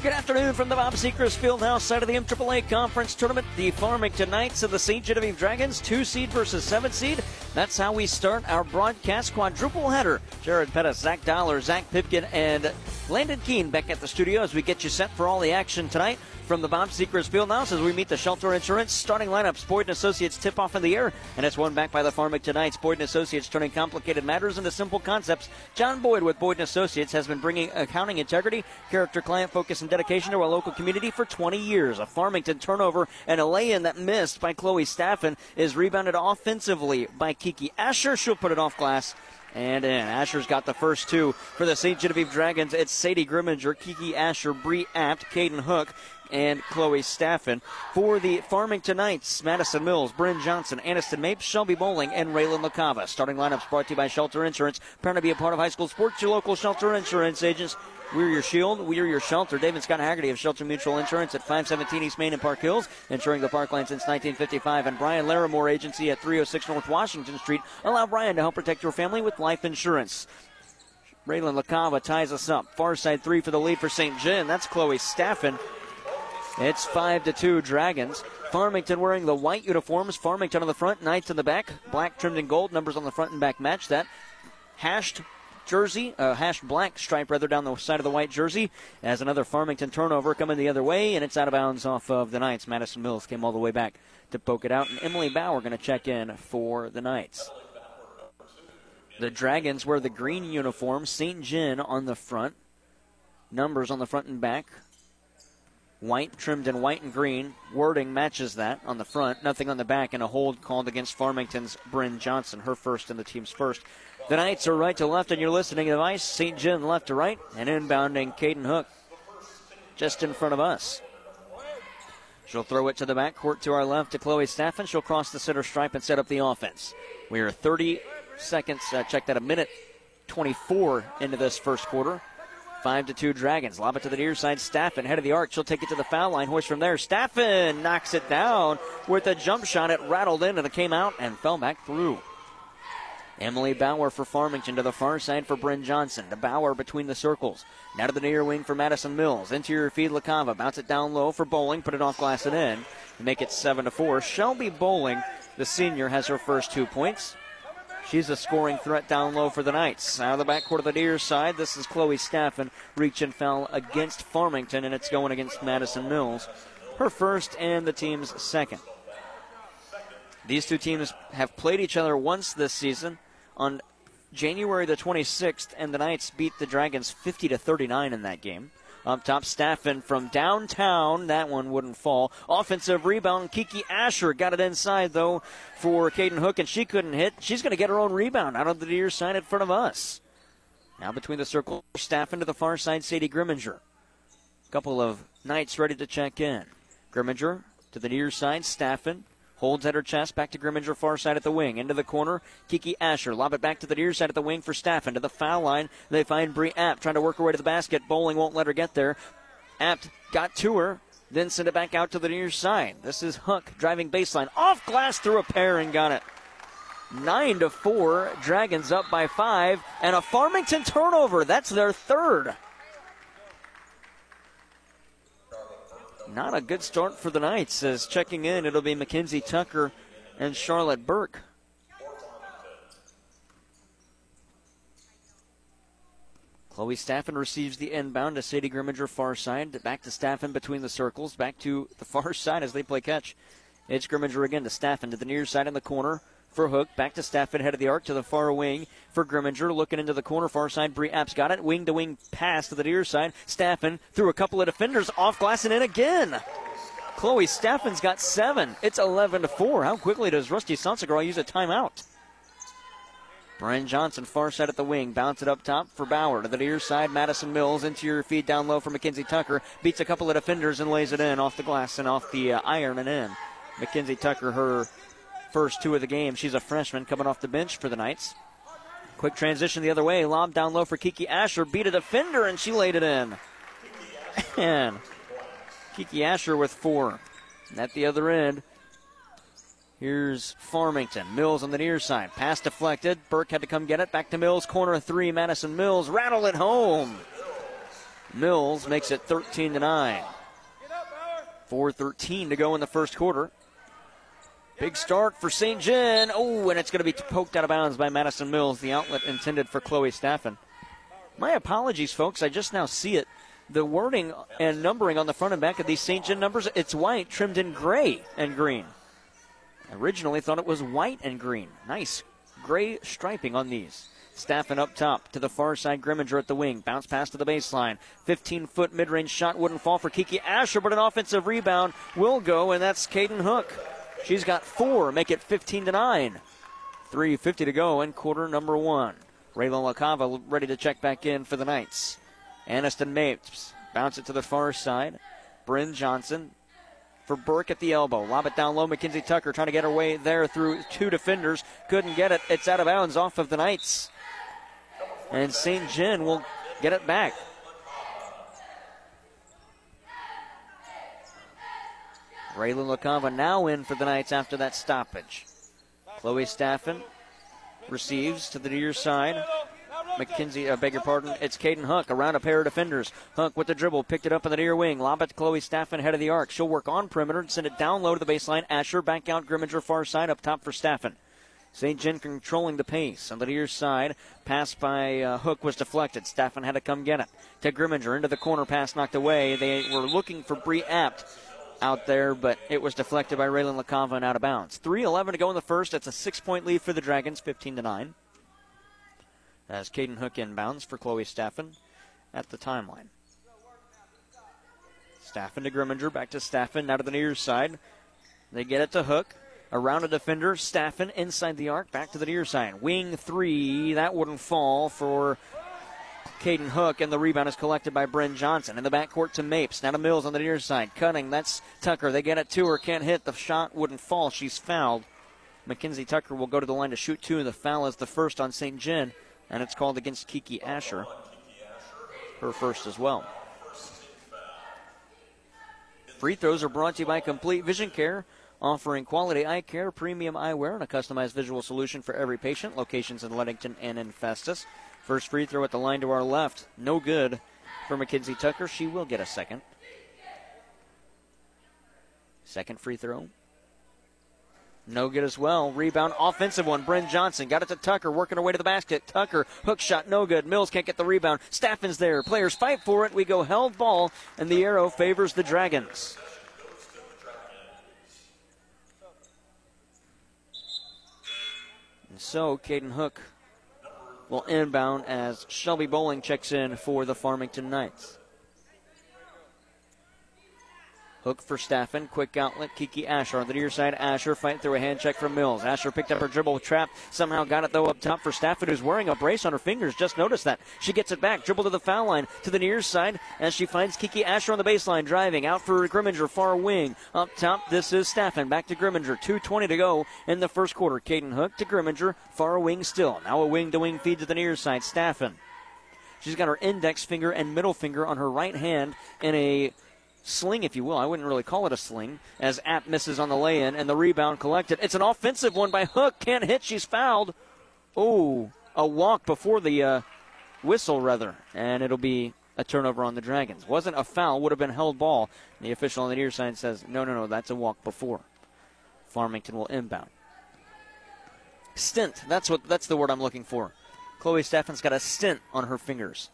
Good afternoon from the Bob Seekers Fieldhouse side of the MAAA Conference Tournament. The Farmington Knights and the St. Genevieve Dragons, 2-seed versus 7-seed. That's how we start our broadcast quadruple header. Jared Pettis, Zach Dollar, Zach Pipkin, and Landon Keene back at the studio as we get you set for all the action tonight from the Bob Seekers Fieldhouse as we meet the Shelter Insurance starting lineups. Boyd & Associates tip off in the air, and it's won back by the Farmington Knights. Boyd & Associates turning complicated matters into simple concepts. John Boyd with Boyd & Associates has been bringing accounting integrity, character, client focus, and dedication to our local community for 20 years. A Farmington turnover and a lay-in that missed by Chloe Staffen is rebounded offensively by Kiki Asher. She'll put it off glass and in. Asher's got the first two for the St. Genevieve Dragons. It's Sadie Grimminger, Kiki Asher, Bree Apt, Caden Hook, and Chloe Staffen. For the Farmington Knights, Madison Mills, Bryn Johnson, Aniston Mapes, Shelby Bowling, and Raylan LaCava. Starting lineups brought to you by Shelter Insurance. Proud to be a part of high school sports, your local Shelter Insurance agents. We're your shield, we're your shelter. David Scott Haggerty of Shelter Mutual Insurance at 517 East Main in Park Hills, insuring the Parkland since 1955. And Brian Larimore Agency at 306 North Washington Street. Allow Brian to help protect your family with life insurance. Raylan LaCava ties us up. Far side three for the lead for St. Gen. That's Chloe Staffen. It's 5-2 Dragons. Farmington wearing the white uniforms. Farmington on the front, Knights in the back. Black trimmed in gold. Numbers on the front and back match that. Hashed jersey, hashed black stripe rather down the side of the white jersey as another Farmington turnover coming the other way, and it's out of bounds off of the Knights. Madison Mills came all the way back to poke it out, and Emily Bauer going to check in for the Knights. The Dragons wear the green uniform. St. Gen on the front. Numbers on the front and back. White, trimmed in white and green. Wording matches that on the front. Nothing on the back, and a hold called against Farmington's Bryn Johnson, her first and the team's first. The Knights are right to left on your listening device. St. Gen left to right, and inbounding Caden Hook just in front of us. She'll throw it to the backcourt to our left to Chloe Staffen. She'll cross the center stripe and set up the offense. We are 30 seconds, check that, a minute 24 into this first quarter. 5-2 Dragons. Lob it to the near side. Staffen, head of the arc. She'll take it to the foul line. Hoist from there. Staffen knocks it down with a jump shot. It rattled in and it came out and fell back through. Emily Bauer for Farmington to the far side for Bryn Johnson. To Bauer between the circles. Now to the near wing for Madison Mills. Interior feed LaCava. Bounce it down low for Bowling. Put it off glass and in. Make it 7-4. Shelby Bowling, the senior, has her first 2 points. She's a scoring threat down low for the Knights. Out of the backcourt of the near side, this is Chloe Staffen. Reach and foul against Farmington, and it's going against Madison Mills. Her first and the team's second. These two teams have played each other once this season on January the 26th, and the Knights beat the Dragons 50-39 in that game. Up top, Staffen from downtown. That one wouldn't fall. Offensive rebound. Kiki Asher got it inside, though, for Caden Hook, and she couldn't hit. She's going to get her own rebound out of the near side in front of us. Now between the circle, Staffen to the far side, Sadie Grimminger. A couple of Knights ready to check in. Grimminger to the near side, Staffen. Holds at her chest, back to Grimminger, far side at the wing. Into the corner, Kiki Asher. Lob it back to the near side at the wing for Staffen. To the foul line, they find Bree Apt trying to work her way to the basket. Bowling won't let her get there. Apt got to her, then sent it back out to the near side. This is Hook driving baseline. Off glass through a pair and got it. 9-4, Dragons up by 5, and a Farmington turnover. That's their third. Not a good start for the Knights, as checking in, it'll be Mackenzie Tucker and Charlotte Burke. Chloe Staffen receives the inbound to Sadie Grimminger, far side. Back to Staffen between the circles. Back to the far side as they play catch. It's Grimminger again to Staffen to the near side in the corner for Hook. Back to Staffen, head of the arc to the far wing for Grimminger. Looking into the corner, far side. Bree Apps got it. Wing-to-wing pass to the near side. Staffen threw a couple of defenders off glass and in again. Chloe Staffen's got 7. It's 11-4. How quickly does Rusty Sansegraw use a timeout? Bryn Johnson, far side at the wing. Bounce it up top for Bauer. To the near side, Madison Mills. Interior feed down low for Mackenzie Tucker. Beats a couple of defenders and lays it in off the glass and off the iron and in. Mackenzie Tucker, her first 2 of the game. She's a freshman coming off the bench for the Knights. Quick transition the other way. Lob down low for Kiki Asher. Beat a defender, and she laid it in. And Kiki Asher with 4. And at the other end, here's Farmington. Mills on the near side. Pass deflected. Burke had to come get it. Back to Mills. Corner 3. Madison Mills rattled it home. Mills makes it 13-9. 4:13 to go in the first quarter. Big start for St. John. Oh, and it's going to be poked out of bounds by Madison Mills, the outlet intended for Chloe Staffen. My apologies, folks. I just now see it. The wording and numbering on the front and back of these St. John numbers, it's white, trimmed in gray and green. Originally thought it was white and green. Nice gray striping on these. Staffen up top to the far side. Grimminger at the wing. Bounce pass to the baseline. 15-foot mid-range shot wouldn't fall for Kiki Asher, but an offensive rebound will go, and that's Caden Hook. She's got four, make it 15-9. 3:50 to go in quarter number one. Raylan LaCava ready to check back in for the Knights. Aniston Mapes bounce it to the far side. Bryn Johnson for Burke at the elbow. Lob it down low. Mackenzie Tucker trying to get her way there through two defenders. Couldn't get it. It's out of bounds off of the Knights. And St. John will get it back. Raylan LaCava now in for the Knights after that stoppage. Chloe Staffen receives to the near side. Mackenzie, beg your pardon, it's Caden Hook around a pair of defenders. Hook with the dribble, picked it up in the near wing. Lob it to Chloe Staffen, head of the arc. She'll work on perimeter and send it down low to the baseline. Asher back out, Grimminger far side, up top for Staffen. St. John controlling the pace. On the near side, pass by Hook was deflected. Staffen had to come get it. To Grimminger, into the corner, pass knocked away. They were looking for Bree Apt out there, but it was deflected by Raylan LaCava and out of bounds. 3:11 to go in the first. That's a 6-point lead for the Dragons, 15-9. As Caden Hook inbounds for Chloe Staffen at the timeline. Staffen to Grimminger, back to Staffen, out of the near side. They get it to Hook. Around a defender, Staffen inside the arc, back to the near side. Wing three, that wouldn't fall for Caden Hook, and the rebound is collected by Bryn Johnson. In the backcourt to Mapes, now to Mills on the near side. Cutting, that's Tucker. They get it to her, can't hit. The shot wouldn't fall. She's fouled. Mackenzie Tucker will go to the line to shoot two, and the foul is the first on St. John, and it's called against Kiki Asher. Her first as well. Free throws are brought to you by Complete Vision Care, offering quality eye care, premium eyewear, and a customized visual solution for every patient. Locations in Leadington and in Festus. First free throw at the line to our left. No good for Mackenzie Tucker. She will get a second. Second free throw. No good as well. Rebound, offensive one. Bryn Johnson got it to Tucker, working her way to the basket. Tucker, hook shot, no good. Mills can't get the rebound. Staffen's there. Players fight for it. We go held ball, and the arrow favors the Dragons. And so Caden Hook will inbound as Shelby Bowling checks in for the Farmington Knights. Hook for Staffen, quick outlet, Kiki Asher on the near side. Asher fighting through a hand check from Mills. Asher picked up her dribble trap, somehow got it though up top for Staffen, who's wearing a brace on her fingers, just noticed that. She gets it back, dribble to the foul line, to the near side, as she finds Kiki Asher on the baseline, driving out for Grimminger, far wing. Up top, this is Staffen, back to Grimminger, 2:20 to go in the first quarter. Caden Hook to Grimminger, far wing still. Now a wing-to-wing feed to the near side, Staffen. She's got her index finger and middle finger on her right hand in a sling, if you will. I wouldn't really call it a sling, as App misses on the lay-in, and the rebound collected. It's an offensive one by Hook. Can't hit. She's fouled. Oh, a walk before the whistle, rather, and it'll be a turnover on the Dragons. Wasn't a foul. Would have been held ball. The official on the near side says, no, that's a walk before. Farmington will inbound. Stint. That's the word I'm looking for. Chloe Staffen's got a stint on her fingers.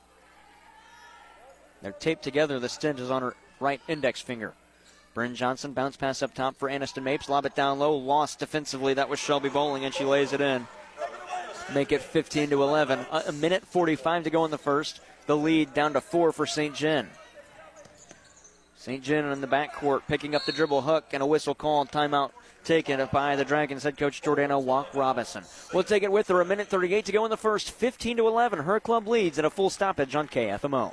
They're taped together. The stint is on her right index finger. Bryn Johnson bounce pass up top for Aniston Mapes. Lob it down low. Lost defensively. That was Shelby Bowling, and she lays it in. Make it 15-11. A minute 45 to go in the first. The lead down to 4 for St. John. St. John in the backcourt picking up the dribble. Hook and a whistle call. Timeout taken by the Dragons head coach Jordana Walk-Robinson. We'll take it with her. A minute 38 to go in the first. 15-11. Her club leads at a full stoppage on KFMO.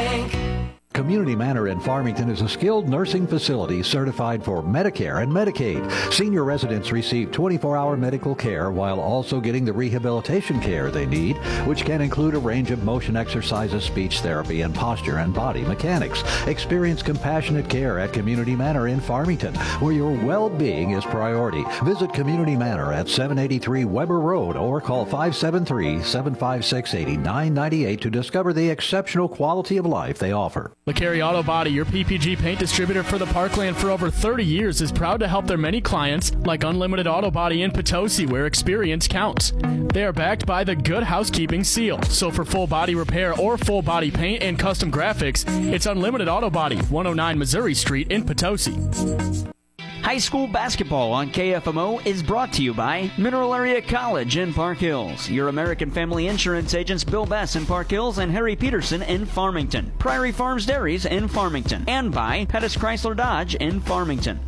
Community Manor in Farmington is a skilled nursing facility certified for Medicare and Medicaid. Senior residents receive 24-hour medical care while also getting the rehabilitation care they need, which can include a range of motion exercises, speech therapy, and posture and body mechanics. Experience compassionate care at Community Manor in Farmington, where your well-being is priority. Visit Community Manor at 783 Weber Road or call 573-756-8998 to discover the exceptional quality of life they offer. LeCarry Auto Body, your PPG paint distributor for the Parkland for over 30 years, is proud to help their many clients, like Unlimited Auto Body in Potosi, where experience counts. They are backed by the Good Housekeeping Seal, so for full body repair or full body paint and custom graphics, it's Unlimited Auto Body, 109 Missouri Street in Potosi. High school basketball on KFMO is brought to you by Mineral Area College in Park Hills, your American Family Insurance agents Bill Bess in Park Hills and Harry Peterson in Farmington, Prairie Farms Dairies in Farmington, and by Pettis Chrysler Dodge in Farmington.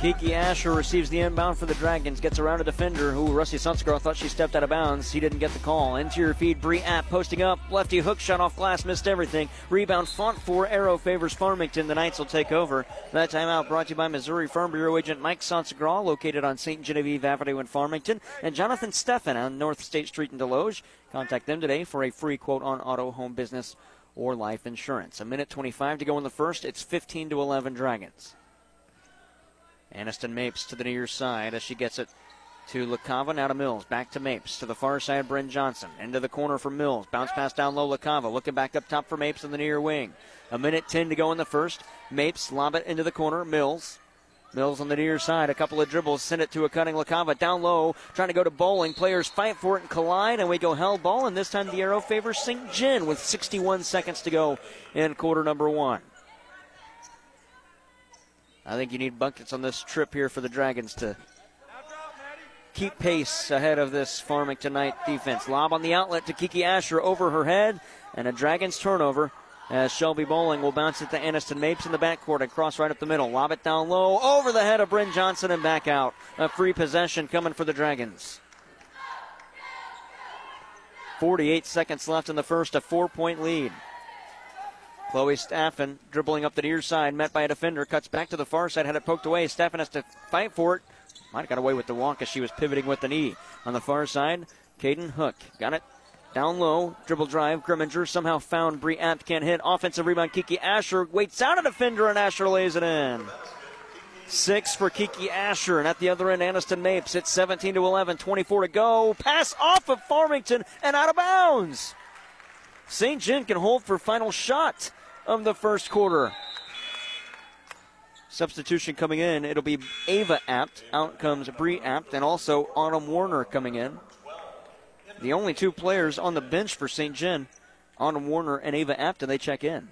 Kiki Asher receives the inbound for the Dragons, gets around a defender who Rusty Sansegraw thought she stepped out of bounds. He didn't get the call. Interior feed, Bree Apt posting up. Lefty hook shot off glass, missed everything. Rebound fought for, arrow favors Farmington. The Knights will take over. That timeout brought to you by Missouri Farm Bureau agent Mike Sansegraw, located on St. Genevieve Avenue in Farmington, and Jonathan Staffen on North State Street in Deloge. Contact them today for a free quote on auto, home, business, or life insurance. 1:25 to go in the first. It's 15-11 Dragons. Aniston Mapes to the near side as she gets it to LaCava, now to Mills, back to Mapes, to the far side, Bryn Johnson, into the corner for Mills, bounce pass down low, LaCava, looking back up top for Mapes in the near wing. 1:10 to go in the first. Mapes, lob it into the corner, Mills on the near side, a couple of dribbles, send it to a cutting LaCava, down low, trying to go to Bowling, players fight for it and collide, and we go hell ball, and this time the arrow favors St. Gen with 61 seconds to go in quarter number one. I think you need buckets on this trip here for the Dragons to keep pace ahead of this Farmington Knight defense. Lob on the outlet to Kiki Asher over her head, and a Dragons turnover as Shelby Bowling will bounce it to Aniston Mapes in the backcourt and cross right up the middle. Lob it down low, over the head of Bryn Johnson and back out. A free possession coming for the Dragons. 48 seconds left in the first, a 4-point lead. Chloe Staffen dribbling up the near side, met by a defender, cuts back to the far side, had it poked away. Staffen has to fight for it. Might have got away with the walk as she was pivoting with the knee. On the far side, Caden Hook got it. Down low, dribble drive, Grimminger somehow found Bree Apt, can't hit. Offensive rebound, Kiki Asher waits out a defender, and Asher lays it in. 6 for Kiki Asher, and at the other end, Aniston Mapes. It's 17-11, 24 to go. Pass off of Farmington and out of bounds. St. Gen can hold for final shot of the first quarter. Substitution coming in, it'll be Ava Apt, out comes Bree Apt, and also Autumn Warner coming in. The only two players on the bench for St. Gen, Autumn Warner and Ava Apt, and they check in.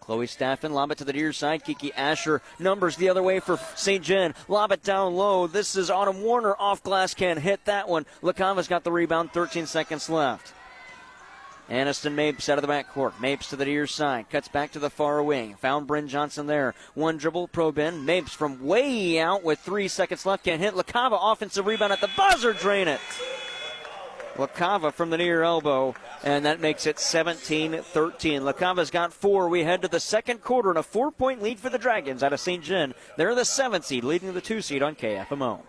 Chloe Staffen, lob it to the near side. Kiki Asher numbers the other way for St. Gen. Lob it down low. This is Autumn Warner, off glass, can't hit that one. LaCava's got the rebound, 13 seconds left. Aniston Mapes out of the backcourt. Mapes to the near side. Cuts back to the far wing. Found Bryn Johnson there. One dribble, probe in. Mapes from way out with 3 seconds left. Can't hit. LaCava, offensive rebound at the buzzer. Drain it. LaCava from the near elbow. And that makes it 17-13. LaCava's got 4. We head to the second quarter and a 4-point lead for the Dragons out of St. Gen. They're the 7th seed, leading the 2 seed on KFMO.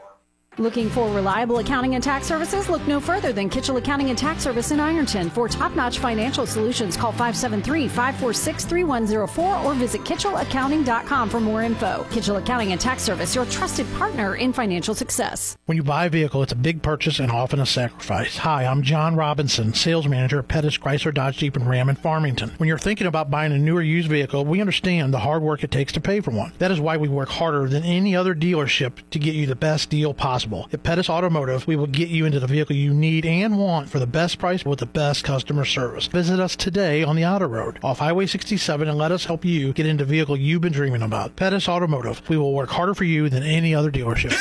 Looking for reliable accounting and tax services? Look no further than Kitchell Accounting and Tax Service in Ironton. For top-notch financial solutions, call 573-546-3104 or visit KitchellAccounting.com for more info. Kitchell Accounting and Tax Service, your trusted partner in financial success. When you buy a vehicle, it's a big purchase and often a sacrifice. Hi, I'm John Robinson, sales manager at Pettis Chrysler Dodge Jeep and Ram in Farmington. When you're thinking about buying a new or used vehicle, we understand the hard work it takes to pay for one. That is why we work harder than any other dealership to get you the best deal possible. At Pettis Automotive, we will get you into the vehicle you need and want for the best price with the best customer service. Visit us today on the Outer Road off Highway 67 and let us help you get into the vehicle you've been dreaming about. Pettis Automotive, we will work harder for you than any other dealership.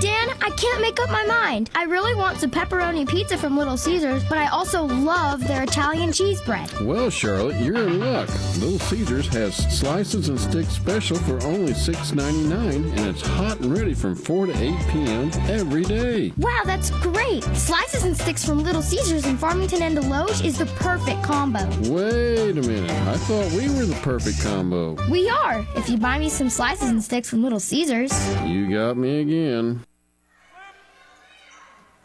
Dan, I can't make up my mind. I really want some pepperoni pizza from Little Caesars, but I also love their Italian cheese bread. Well, Charlotte, you're in luck. Little Caesars has slices and sticks special for only $6.99, and it's hot and ready from 4 to 8 p.m. every day. Wow, that's great. Slices and sticks from Little Caesars in Farmington and Deloge is the perfect combo. Wait a minute. I thought we were the perfect combo. We are, if you buy me some slices and sticks from Little Caesars. You got me again.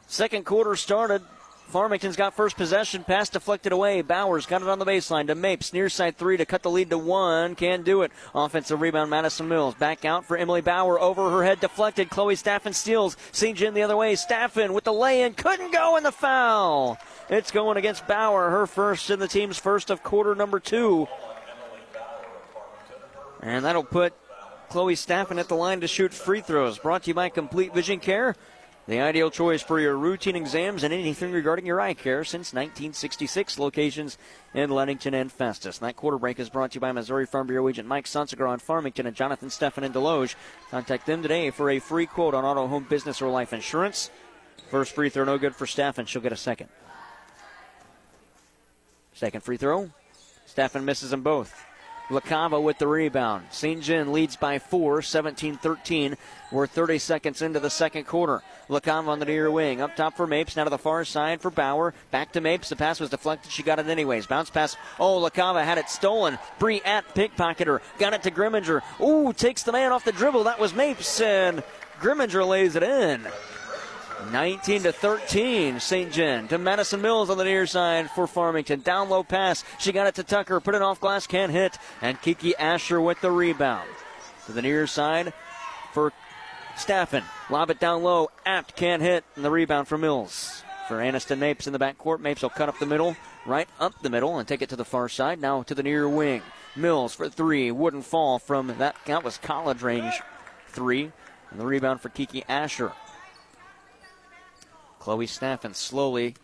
Second quarter started. Farmington's got first possession. Pass deflected away. Bowers got it on the baseline to Mapes. Near side three to cut the lead to one. Can't do it. Offensive rebound, Madison Mills. Back out for Emily Bauer. Over her head deflected. Chloe Staffen steals. Sejan the other way. Staffen with the lay-in. Couldn't go, in the foul. It's going against Bauer. Her first and the team's first of quarter number two. And that'll put Chloe Staffen at the line to shoot free throws. Brought to you by Complete Vision Care. The ideal choice for your routine exams and anything regarding your eye care since 1966. Locations in Leadington and Festus. And that quarter break is brought to you by Missouri Farm Bureau agent Mike Sansegraw in Farmington and Jonathan Staffen in Deloge. Contact them today for a free quote on auto, home, business, or life insurance. First free throw no good for Staffen. She'll get a second. Second free throw. Staffen misses them both. LaCava with the rebound. Saint-Jean leads by 4, 17-13. We're 30 seconds into the second quarter. LaCava on the near wing. Up top for Mapes. Now to the far side for Bauer. Back to Mapes. The pass was deflected. She got it anyways. Bounce pass. Oh, LaCava had it stolen. Bree Apt pickpocketed her. Got it to Grimminger. Ooh, takes the man off the dribble. That was Mapes, and Grimminger lays it in. 19-13, St. John to Madison Mills on the near side for Farmington. Down low pass. She got it to Tucker. Put it off glass. Can't hit. And Kiki Asher with the rebound. To the near side for Staffen. Lob it down low. Apt can't hit. And the rebound for Mills. For Aniston Mapes in the backcourt. Mapes will cut up the middle. Right up the middle and take it to the far side. Now to the near wing. Mills for three. Wouldn't fall from that. That was college range three. And the rebound for Kiki Asher. Chloe Staffen slowly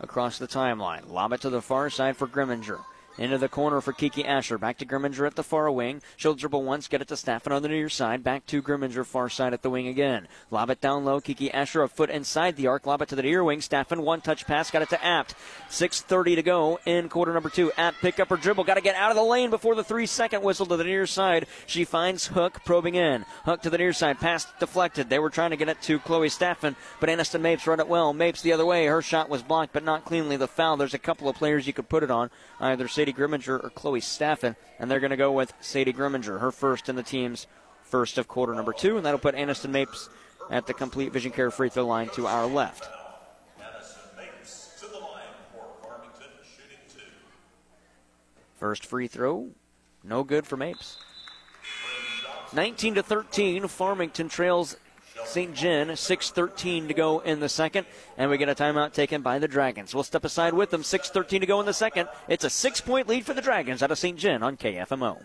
across the timeline. Lob it to the far side for Grimminger. Into the corner for Kiki Asher. Back to Grimminger at the far wing. She'll dribble once, get it to Staffen on the near side. Back to Grimminger, far side at the wing again. Lob it down low. Kiki Asher a foot inside the arc. Lob it to the near wing. Staffen, one-touch pass, got it to Apt. 6:30 to go in quarter number two. Apt pick up her dribble. Got to get out of the lane before the 3-second whistle to the near side. She finds Hook probing in. Hook to the near side. Pass deflected. They were trying to get it to Chloe Staffen, but Aniston Mapes read it well. Mapes the other way. Her shot was blocked, but not cleanly. The foul. There's a couple of players you could put it on. Either Sadie Grimminger or Chloe Staffen, and they're going to go with Sadie Grimminger, her first in the team's first of quarter number two, and that'll put Aniston Mapes at the Complete Vision Care free throw line to our left. First free throw, no good for Mapes. 19-13, Farmington trails St. John, 6:13 to go in the second, and we get a timeout taken by the Dragons. We'll step aside with them, 6:13 to go in the second. It's a 6-point lead for the Dragons out of St. John on KFMO.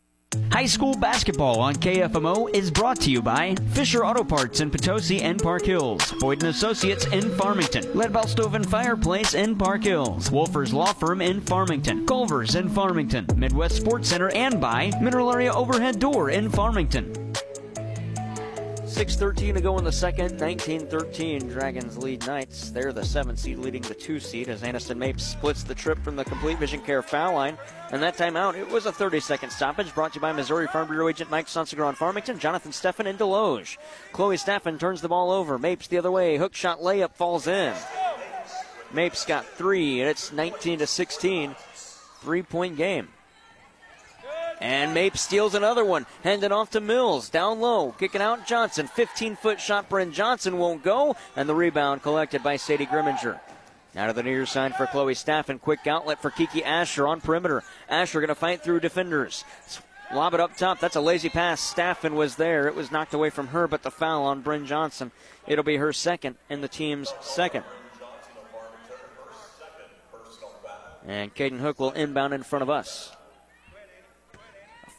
High school basketball on KFMO is brought to you by Fisher Auto Parts in Potosi and Park Hills, Boyd & Associates in Farmington, Leadbelt Stove and Fireplace in Park Hills, Wolfer's Law Firm in Farmington, Culver's in Farmington, Midwest Sports Center, and by Mineral Area Overhead Door in Farmington. 6:13 to go in the second, 19-13. Dragons lead Knights. They're the 7 seed leading the 2 seed as Aniston Mapes splits the trip from the Complete Vision Care foul line. And that timeout, it was a 30-second stoppage brought to you by Missouri Farm Bureau agent Mike Sansegraw in Farmington, Jonathan Staffen in Deloge. Chloe Staffen turns the ball over. Mapes the other way. Hook shot layup falls in. Mapes got 3, and it's 19-16. 3-point game. And Mapes steals another one. Handed off to Mills. Down low. Kicking out Johnson. 15-foot shot. Bryn Johnson won't go. And the rebound collected by Sadie Grimminger. Now to the near side for Chloe Staffen. Quick outlet for Kiki Asher on perimeter. Asher going to fight through defenders. Lob it up top. That's a lazy pass. Staffen was there. It was knocked away from her, but the foul on Bryn Johnson. It'll be her second and the team's second. And Caden Hook will inbound in front of us.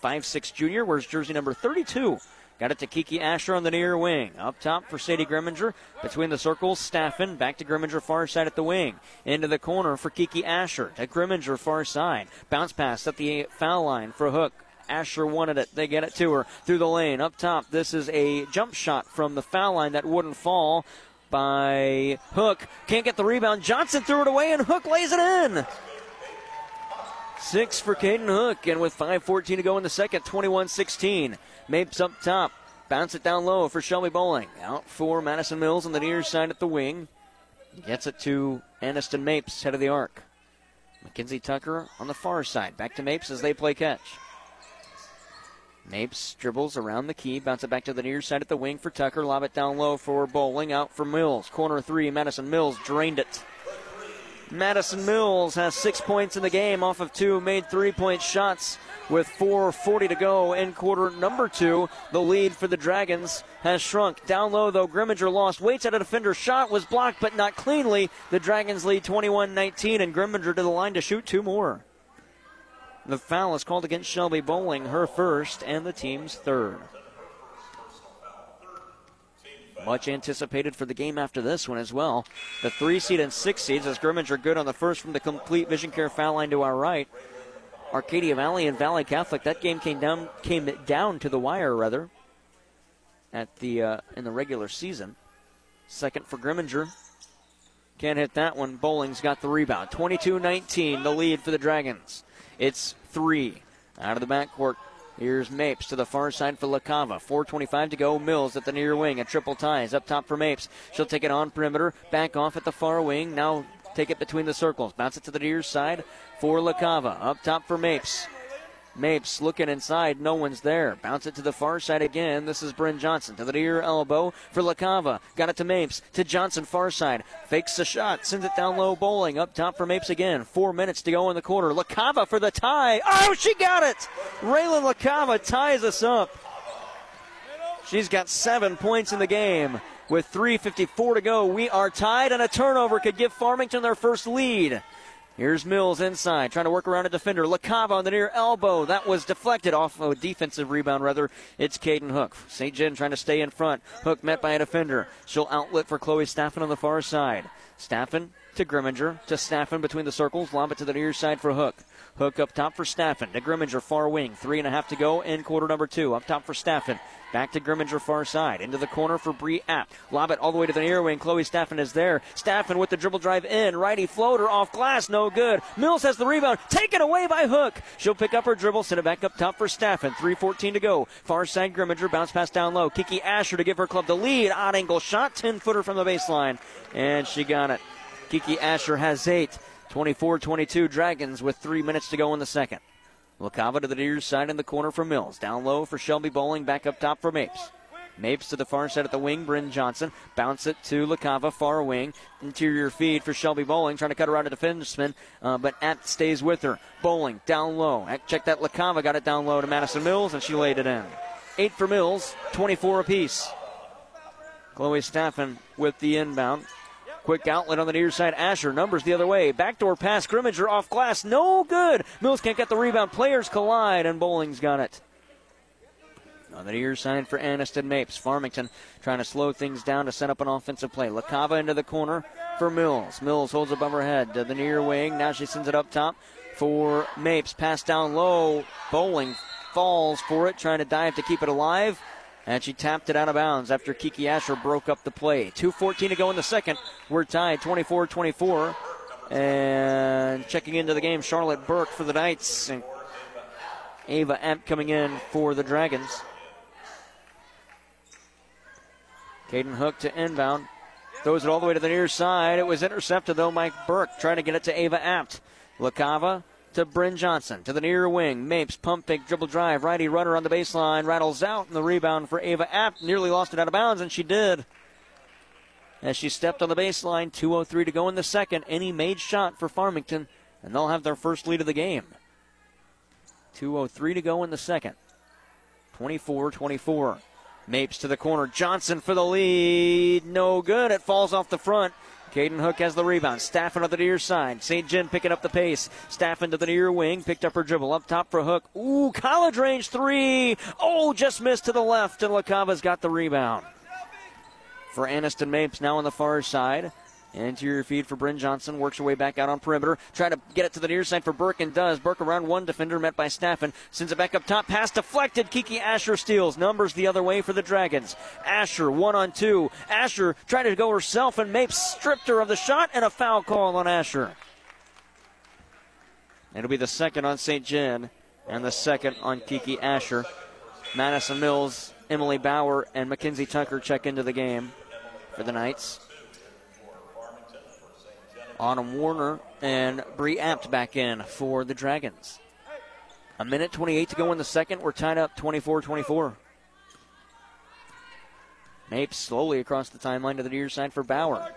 5'6" junior wears jersey number 32. Got it to Kiki Asher on the near wing. Up top for Sadie Grimminger. Between the circles, Staffen. Back to Grimminger, far side at the wing. Into the corner for Kiki Asher. To Grimminger, far side. Bounce pass at the foul line for Hook. Asher wanted it. They get it to her. Through the lane. Up top. This is a jump shot from the foul line that wouldn't fall by Hook. Can't get the rebound. Johnson threw it away, and Hook lays it in. 6 for Caden Hook, and with 5:14 to go in the second, 21-16. Mapes up top, bounce it down low for Shelby Bowling. Out for Madison Mills on the near side at the wing. Gets it to Aniston Mapes, head of the arc. Mackenzie Tucker on the far side, back to Mapes as they play catch. Mapes dribbles around the key, bounce it back to the near side at the wing for Tucker, lob it down low for Bowling, out for Mills. Corner three, Madison Mills drained it. Madison Mills has 6 points in the game off of two made three-point shots with 4:40 to go in quarter number two. The lead for the Dragons has shrunk. Down low, though, Grimminger lost. Waits at a defender. Shot was blocked, but not cleanly. The Dragons lead 21-19, and Grimminger to the line to shoot two more. The foul is called against Shelby Bowling, her first, and the team's third. Much anticipated for the game after this one as well. The 3 seed and 6 seeds, as Grimminger good on the first from the Complete Vision Care foul line to our right. Arcadia Valley and Valley Catholic. That game came down to the wire rather at the in the regular season. Second for Grimminger. Can't hit that one. Bowling's got the rebound. 22-19, the lead for the Dragons. It's 3 out of the backcourt. Here's Mapes to the far side for LaCava. 4:25 to go. Mills at the near wing. A triple ties up top for Mapes. She'll take it on perimeter. Back off at the far wing. Now take it between the circles. Bounce it to the near side for LaCava. Up top for Mapes. Mapes looking inside. No one's there. Bounce it to the far side again. This is Bryn Johnson to the near elbow for LaCava. Got it to Mapes. To Johnson far side. Fakes the shot. Sends it down low. Bowling up top for Mapes again. 4 minutes to go in the quarter. LaCava for the tie. Oh, she got it. Raylan LaCava ties us up. She's got 7 points in the game. With 3:54 to go, we are tied, and a turnover could give Farmington their first lead. Here's Mills inside, trying to work around a defender. LaCava on the near elbow. That was deflected off a defensive rebound, rather. It's Caden Hook. St. John trying to stay in front. Hook met by a defender. She'll outlet for Chloe Staffen on the far side. Staffen to Grimminger, to Staffen between the circles. Lob it to the near side for Hook. Hook up top for Staffen. To Grimminger, far wing. 3.5 to go in quarter number two. Up top for Staffen. Back to Grimminger, far side. Into the corner for Bree Apt. Lob it all the way to the near wing. Chloe Staffen is there. Staffen with the dribble drive in. Righty floater off glass. No good. Mills has the rebound. Taken away by Hook. She'll pick up her dribble. Send it back up top for Staffen. 3:14 to go. Far side Grimminger. Bounce pass down low. Kiki Asher to give her club the lead. Odd angle shot. 10-footer from the baseline. And she got it. Kiki Asher has 8. 24-22 Dragons with 3 minutes to go in the second. LaCava to the near side in the corner for Mills. Down low for Shelby Bowling. Back up top for Mapes. Mapes to the far side at the wing. Bryn Johnson. Bounce it to LaCava. Far wing. Interior feed for Shelby Bowling. Trying to cut her out of defenseman. But Apt stays with her. Bowling down low. Check that. LaCava got it down low to Madison Mills. And she laid it in. 8 for Mills. 24 apiece. Chloe Staffen with the inbound. Quick outlet on the near side. Asher numbers the other way. Backdoor pass. Grimminger off glass. No good. Mills can't get the rebound. Players collide, and Bowling's got it. On the near side for Aniston Mapes. Farmington trying to slow things down to set up an offensive play. LaCava into the corner for Mills. Mills holds above her head to the near wing. Now she sends it up top for Mapes. Pass down low. Bowling falls for it, trying to dive to keep it alive. And she tapped it out of bounds after Kiki Asher broke up the play. 2:14 to go in the second. We're tied 24-24. And checking into the game, Charlotte Burke for the Knights. And Ava Apt coming in for the Dragons. Caden Hook to inbound. Throws it all the way to the near side. It was intercepted, though. Mike Burke trying to get it to Ava Apt. LaCava to Bryn Johnson. To the near wing. Mapes, pump fake, dribble drive. Righty runner on the baseline. Rattles out, and the rebound for Ava Apt. Nearly lost it out of bounds, and she did. As she stepped on the baseline, 2:03 to go in the second. Any made shot for Farmington, and they'll have their first lead of the game. 2:03 to go in the second. 24-24. Mapes to the corner. Johnson for the lead. No good. It falls off the front. Caden Hook has the rebound. Staffen to the near side. St. John picking up the pace. Staffen to the near wing. Picked up her dribble. Up top for Hook. Ooh, college range three. Oh, just missed to the left. And LaCava's got the rebound. For Aniston Mapes now on the far side. Interior feed for Bryn Johnson. Works her way back out on perimeter. Try to get it to the near side for Burke and does. Burke around one defender, met by Staffen. Sends it back up top. Pass deflected. Kiki Asher steals. Numbers the other way for the Dragons. Asher 1-on-2. Asher tried to go herself, and Mapes stripped her of the shot, and a foul call on Asher. It'll be the second on St. John and the second on Kiki Asher. Madison Mills, Emily Bauer, and Mackenzie Tucker check into the game for the Knights. Autumn Warner and Bree Apt back in for the Dragons. 1:28 to go in the second. We're tied up 24-24. Mapes slowly across the timeline to the near side for Bauer.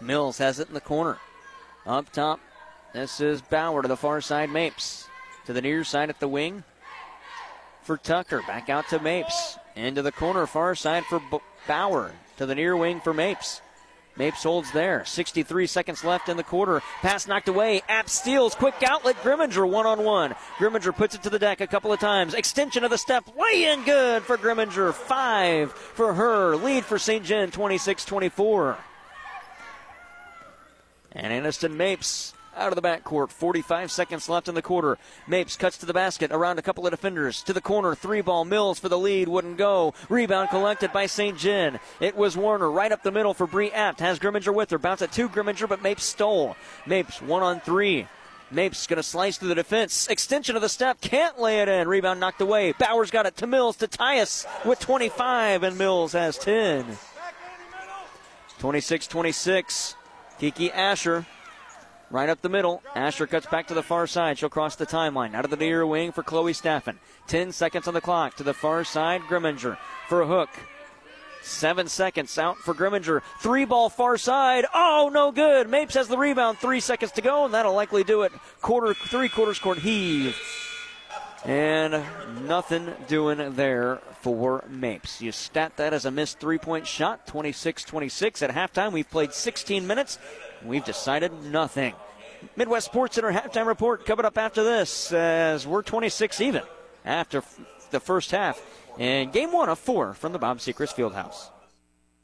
Mills has it in the corner. Up top, this is Bauer to the far side. Mapes to the near side at the wing for Tucker. Back out to Mapes. Into the corner, far side for Bauer. To the near wing for Mapes. Mapes holds there. 63 seconds left in the quarter. Pass knocked away. App steals. Quick outlet. Grimminger 1-on-1. Grimminger puts it to the deck a couple of times. Extension of the step. Way in good for Grimminger. 5 for her. Lead for St. John, 26-24. And Aniston Mapes out of the backcourt. 45 seconds left in the quarter. Mapes cuts to the basket. Around a couple of defenders. To the corner. 3-ball. Mills for the lead. Wouldn't go. Rebound collected by St. John. It was Warner right up the middle for Bree Apt. Has Grimminger with her. Bounce it to Grimminger, but Mapes stole. Mapes 1-on-3. Mapes going to slice through the defense. Extension of the step. Can't lay it in. Rebound knocked away. Bowers got it to Mills. To Tyus with 25. And Mills has 10. 26-26. Kiki Asher. Right up the middle. Asher cuts back to the far side. She'll cross the timeline. Out of the near wing for Chloe Staffen. 10 seconds on the clock. To the far side, Grimminger for a hook. 7 seconds out for Grimminger. 3-ball far side. Oh, no good. Mapes has the rebound. 3 seconds to go, and that'll likely do it. Three-quarters court heave. And nothing doing there for Mapes. You stat that as a missed three-point shot. 26-26 at halftime. We've played 16 minutes. We've decided nothing. Midwest Sports Center halftime report coming up after this, as we're 26 even after the first half. And game 1 of 4 from the Bob Sechrest Fieldhouse.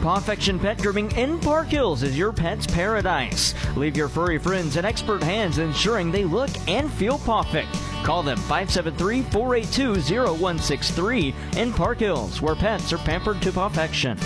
Pawfection Pet Grooming in Park Hills is your pet's paradise. Leave your furry friends in expert hands, ensuring they look and feel pawfect. Call them 573-482-0163 in Park Hills, where pets are pampered to perfection.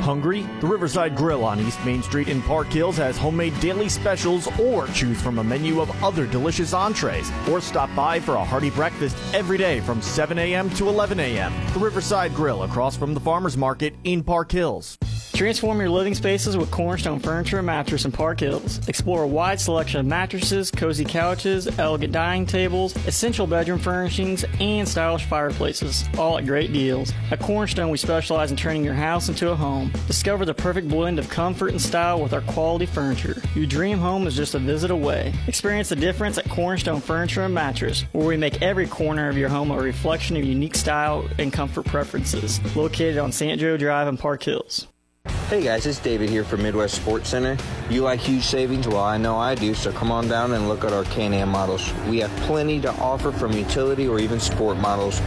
Hungry? The Riverside Grill on East Main Street in Park Hills has homemade daily specials, or choose from a menu of other delicious entrees, or stop by for a hearty breakfast every day from 7 a.m. to 11 a.m. The Riverside Grill, across from the Farmers Market in Park Hills. Transform your living spaces with Cornerstone Furniture and Mattress in Park Hills. Explore a wide selection of mattresses, cozy couches, elegant dining tables, essential bedroom furnishings, and stylish fireplaces, all at great deals. At Cornerstone, we specialize in turning your house into a home. Discover the perfect blend of comfort and style with our quality furniture. Your dream home is just a visit away. Experience the difference at Cornerstone Furniture and Mattress, where we make every corner of your home a reflection of unique style and comfort preferences. Located on St. Joe Drive in Park Hills. Hey guys, it's David here from Midwest Sports Center. You like huge savings? Well, I know I do, so come on down and look at our Can-Am models. We have plenty to offer, from utility or even sport models.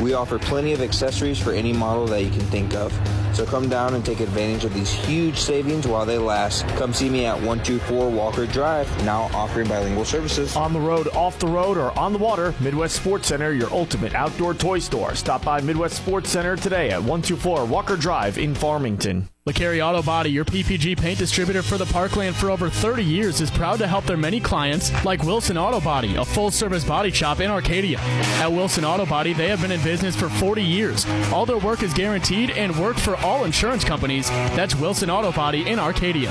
We offer plenty of accessories for any model that you can think of. So come down and take advantage of these huge savings while they last. Come see me at 124 Walker Drive, now offering bilingual services. On the road, off the road, or on the water, Midwest Sports Center, your ultimate outdoor toy store. Stop by Midwest Sports Center today at 124 Walker Drive in Farmington. LeCarry Auto Body, your PPG paint distributor for the Parkland for over 30 years, is proud to help their many clients like Wilson Auto Body, a full-service body shop in Arcadia. At Wilson Auto Body, they have been in business for 40 years. All their work is guaranteed and work for all insurance companies. That's Wilson Auto Body in Arcadia.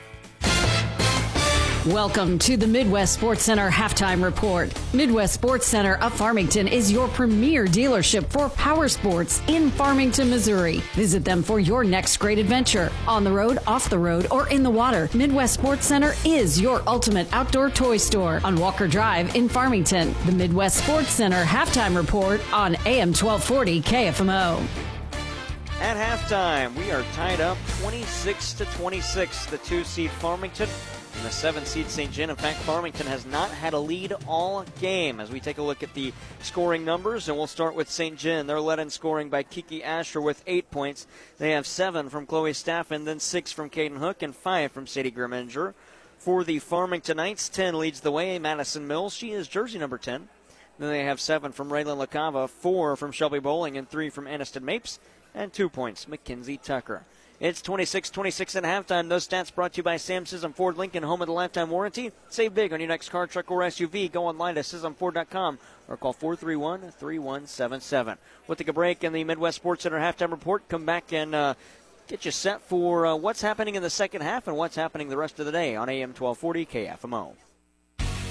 Welcome to the Midwest Sports Center Halftime Report. Midwest Sports Center of Farmington is your premier dealership for power sports in Farmington, Missouri. Visit them for your next great adventure. On the road, off the road, or in the water, Midwest Sports Center is your ultimate outdoor toy store on Walker Drive in Farmington. The Midwest Sports Center Halftime Report on AM 1240 KFMO. At halftime, we are tied up 26-26, the two-seed Farmington and the 7-seed St. John. In fact, Farmington has not had a lead all game. As we take a look at the scoring numbers, and we'll start with St. John. They're led in scoring by Kiki Asher with 8 points. They have 7 from Chloe Staffen, then 6 from Caden Hook, and 5 from Sadie Grimminger. For the Farmington Knights, 10 leads the way. Madison Mills, she is jersey number 10. Then they have 7 from Raylan LaCava, 4 from Shelby Bowling, and 3 from Aniston Mapes, and 2 points, Mackenzie Tucker. It's 26-26 at halftime. Those stats brought to you by Sam Sism Ford Lincoln, home of the lifetime warranty. Save big on your next car, truck, or SUV. Go online to SismFord.com or call 431-3177. We'll take a break in the Midwest Sports Center halftime report. Come back and get you set for what's happening in the second half and what's happening the rest of the day on AM 1240 KFMO.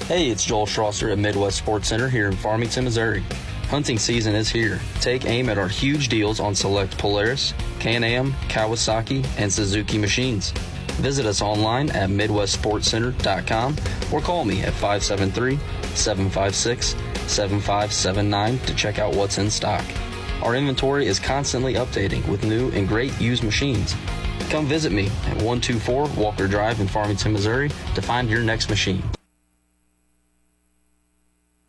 Hey, it's Joel Schlosser at Midwest Sports Center here in Farmington, Missouri. Hunting season is here. Take aim at our huge deals on select Polaris, Can-Am, Kawasaki, and Suzuki machines. Visit us online at MidwestSportsCenter.com or call me at 573-756-7579 to check out what's in stock. Our inventory is constantly updating with new and great used machines. Come visit me at 124 Walker Drive in Farmington, Missouri to find your next machine.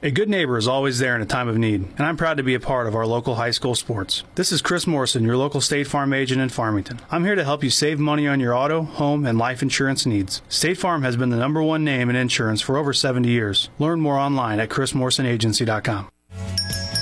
A good neighbor is always there in a time of need, and I'm proud to be a part of our local high school sports. This is Chris Morrison, your local State Farm agent in Farmington. I'm here to help you save money on your auto, home, and life insurance needs. State Farm has been the number one name in insurance for over 70 years. Learn more online at chrismorrisonagency.com.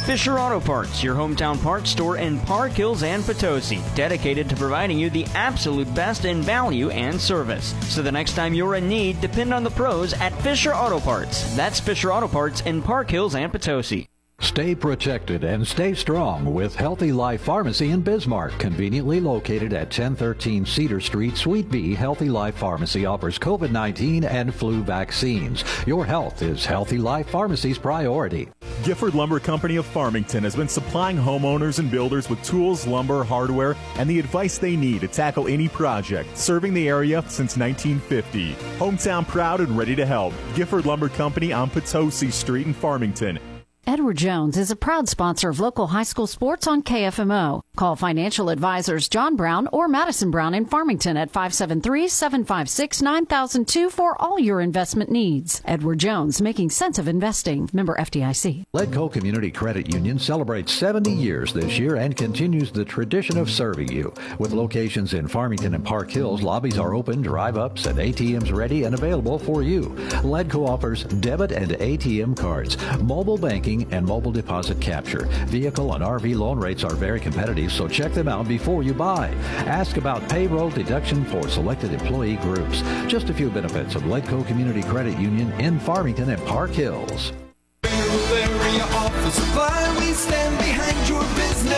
Fisher Auto Parts, your hometown parts store in Park Hills and Potosi, dedicated to providing you the absolute best in value and service. So the next time you're in need, depend on the pros at Fisher Auto Parts. That's Fisher Auto Parts in Park Hills and Potosi. Stay protected and stay strong with Healthy Life Pharmacy in Bismarck. Conveniently located at 1013 Cedar Street, Suite B, Healthy Life Pharmacy offers COVID-19 and flu vaccines. Your health is Healthy Life Pharmacy's priority. Gifford Lumber Company of Farmington has been supplying homeowners and builders with tools, lumber, hardware, and the advice they need to tackle any project, serving the area since 1950. Hometown proud and ready to help. Gifford Lumber Company on Potosi Street in Farmington. Edward Jones is a proud sponsor of local high school sports on KFMO. Call financial advisors John Brown or Madison Brown in Farmington at 573-756-9002 for all your investment needs. Edward Jones, making sense of investing. Member FDIC. Ledco Community Credit Union celebrates 70 years this year and continues the tradition of serving you. With locations in Farmington and Park Hills, lobbies are open, drive-ups, and ATMs ready and available for you. Ledco offers debit and ATM cards, mobile banking, and mobile deposit capture. Vehicle and RV loan rates are very competitive, so check them out before you buy. Ask about payroll deduction for selected employee groups. Just a few benefits of Ledco Community Credit Union in Farmington and Park Hills.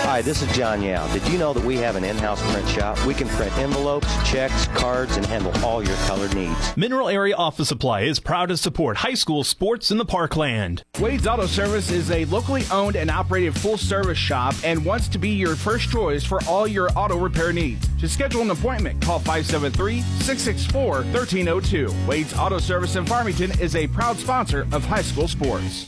Hi, this is John Yao. Did you know that we have an in-house print shop? We can print envelopes, checks, cards, and handle all your colored needs. Mineral Area Office Supply is proud to support high school sports in the Parkland. Wade's Auto Service is a locally owned and operated full-service shop and wants to be your first choice for all your auto repair needs. To schedule an appointment, call 573-664-1302. Wade's Auto Service in Farmington is a proud sponsor of high school sports.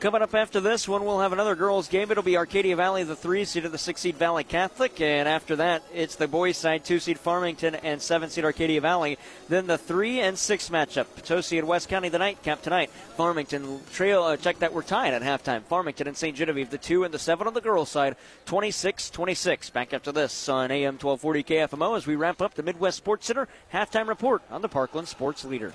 Coming up after this one, we'll have another girls' game. It'll be Arcadia Valley, the 3-seed of the 6-seed Valley Catholic. And after that, it's the boys' side, 2-seed Farmington and 7-seed Arcadia Valley. Then the 3 and 6 matchup. Potosi and West County, the nightcap tonight. Farmington trail, check that we're tied at halftime. Farmington and St. Genevieve, the 2 and the 7 on the girls' side, 26-26. Back after this on AM 1240 KFMO as we wrap up the Midwest Sports Center halftime report on the Parkland Sports Leader.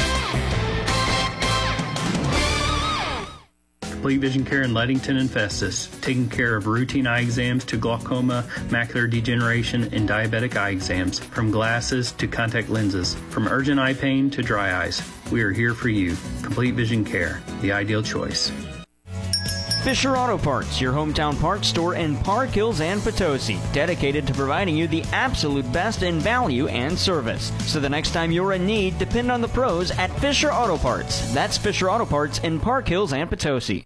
Complete Vision Care in Leadington and Festus, taking care of routine eye exams to glaucoma, macular degeneration, and diabetic eye exams, from glasses to contact lenses, from urgent eye pain to dry eyes. We are here for you. Complete Vision Care, the ideal choice. Fisher Auto Parts, your hometown parts store in Park Hills and Potosi, dedicated to providing you the absolute best in value and service. So the next time you're in need, depend on the pros at Fisher Auto Parts. That's Fisher Auto Parts in Park Hills and Potosi.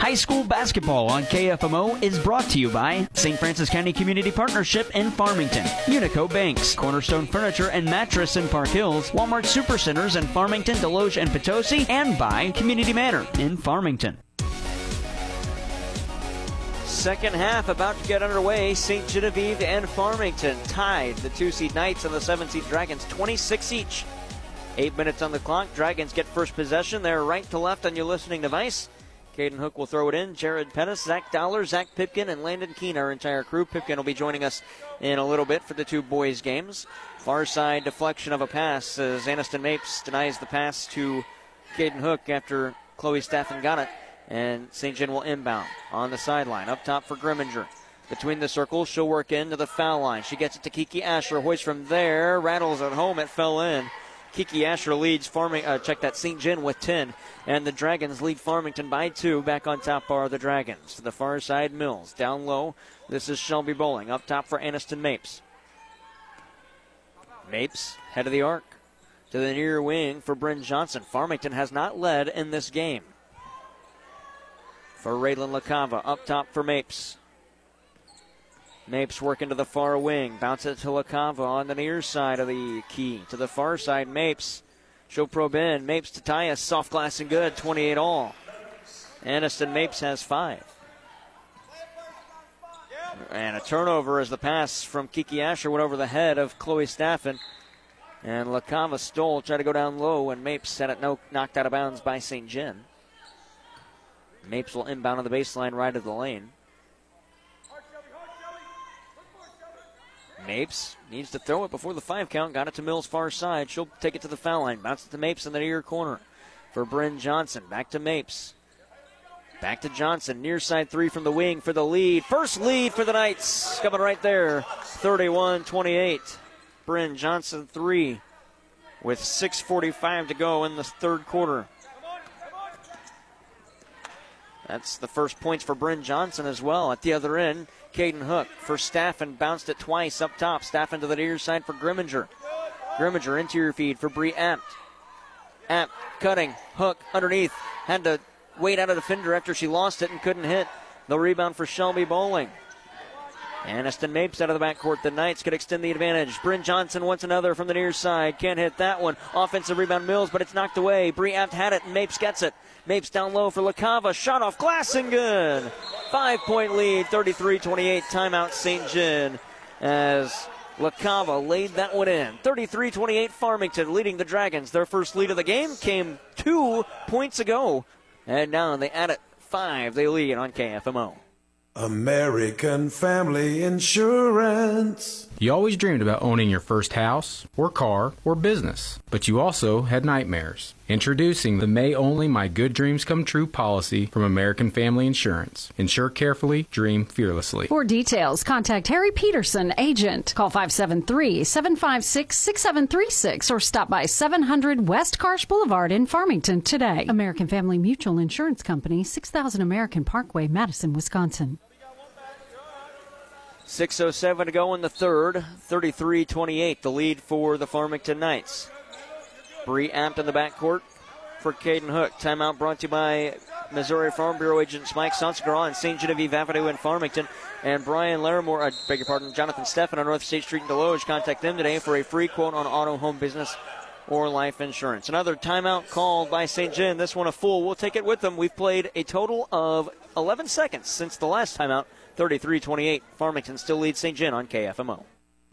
High school basketball on KFMO is brought to you by St. Francis County Community Partnership in Farmington, Unico Banks, Cornerstone Furniture and Mattress in Park Hills, Walmart Supercenters in Farmington, Deloge and Potosi, and by Community Manor in Farmington. Second half about to get underway. St. Genevieve and Farmington tied. The 2-seed Knights and the 7-seed Dragons 26 each. 8 minutes on the clock. Dragons get first possession. They're right to left on your listening device. Caden Hook will throw it in. Jared Pettis, Zach Dowler, Zach Pipkin, and Landon Keene, our entire crew. Pipkin will be joining us in a little bit for the two boys' games. Far side deflection of a pass as Aniston Mapes denies the pass to Caden Hook after Chloe Staffen got it. And St. Gen will inbound on the sideline. Up top for Grimminger. Between the circles, she'll work into the foul line. She gets it to Kiki Asher. Hoist from there. Rattles at home. It fell in. Kiki Asher leads St. Gen with 10. And the Dragons lead Farmington by 2. Back on top are the Dragons. To the far side, Mills. Down low, this is Shelby Bowling. Up top for Aniston Mapes. Mapes, head of the arc. To the near wing for Bryn Johnson. Farmington has not led in this game. For Raylan LaCava. Up top for Mapes. Mapes working to the far wing. Bounces to LaCava on the near side of the key. To the far side, Mapes. She'll probe in. Mapes to Tyus. Soft glass and good. 28 all. Aniston Mapes has 5. And a turnover as the pass from Kiki Asher went over the head of Chloe Staffen. And LaCava stole. Tried to go down low. And Mapes had it knocked out of bounds by St. Gen. Mapes will inbound on the baseline right of the lane. Mapes needs to throw it before the 5 count. Got it to Mills far side. She'll take it to the foul line. Bounce it to Mapes in the near corner for Bryn Johnson. Back to Mapes. Back to Johnson. Near side 3 from the wing for the lead. First lead for the Knights. Coming right there. 31-28. Bryn Johnson 3 with 6:45 to go in the third quarter. That's the first points for Bryn Johnson as well. At the other end, Caden Hook for Staffen, bounced it twice up top. Staffen to the near side for Grimminger. Grimminger interior feed for Bree Apt. Apt cutting, Hook underneath. Had to wait out a defender after she lost it and couldn't hit. The rebound for Shelby Bowling. Aniston Mapes out of the backcourt. The Knights could extend the advantage. Bryn Johnson wants another from the near side. Can't hit that one. Offensive rebound Mills, but it's knocked away. Bree Apt had it, and Mapes gets it. Mapes down low for LaCava. Shot off glass and good. 5-point lead, 33-28. Timeout St. John as LaCava laid that one in. 33-28 Farmington leading the Dragons. Their first lead of the game came 2 points ago. And now they add it 5. They lead on KFMO. American Family Insurance. You always dreamed about owning your first house or car or business, but you also had nightmares. Introducing the May Only My Good Dreams Come True policy from American Family Insurance. Insure carefully, dream fearlessly. For details, contact Harry Peterson, agent. Call 573-756-6736 or stop by 700 West Karsh Boulevard in Farmington today. American Family Mutual Insurance Company, 6000 American Parkway, Madison, Wisconsin. 6:07 to go in the third, 33-28, the lead for the Farmington Knights. Bree Apt in the backcourt for Caden Hook. Timeout brought to you by Missouri Farm Bureau agents Mike Sansegraw and St. Genevieve Avenue in Farmington. And Brian Larimore, Jonathan Staffen on North State Street in Deloge. Contact them today for a free quote on auto, home, business, or life insurance. Another timeout called by St. John. This one a full. We'll take it with them. We've played a total of 11 seconds since the last timeout. 33-28. Farmington still leads St. John on KFMO.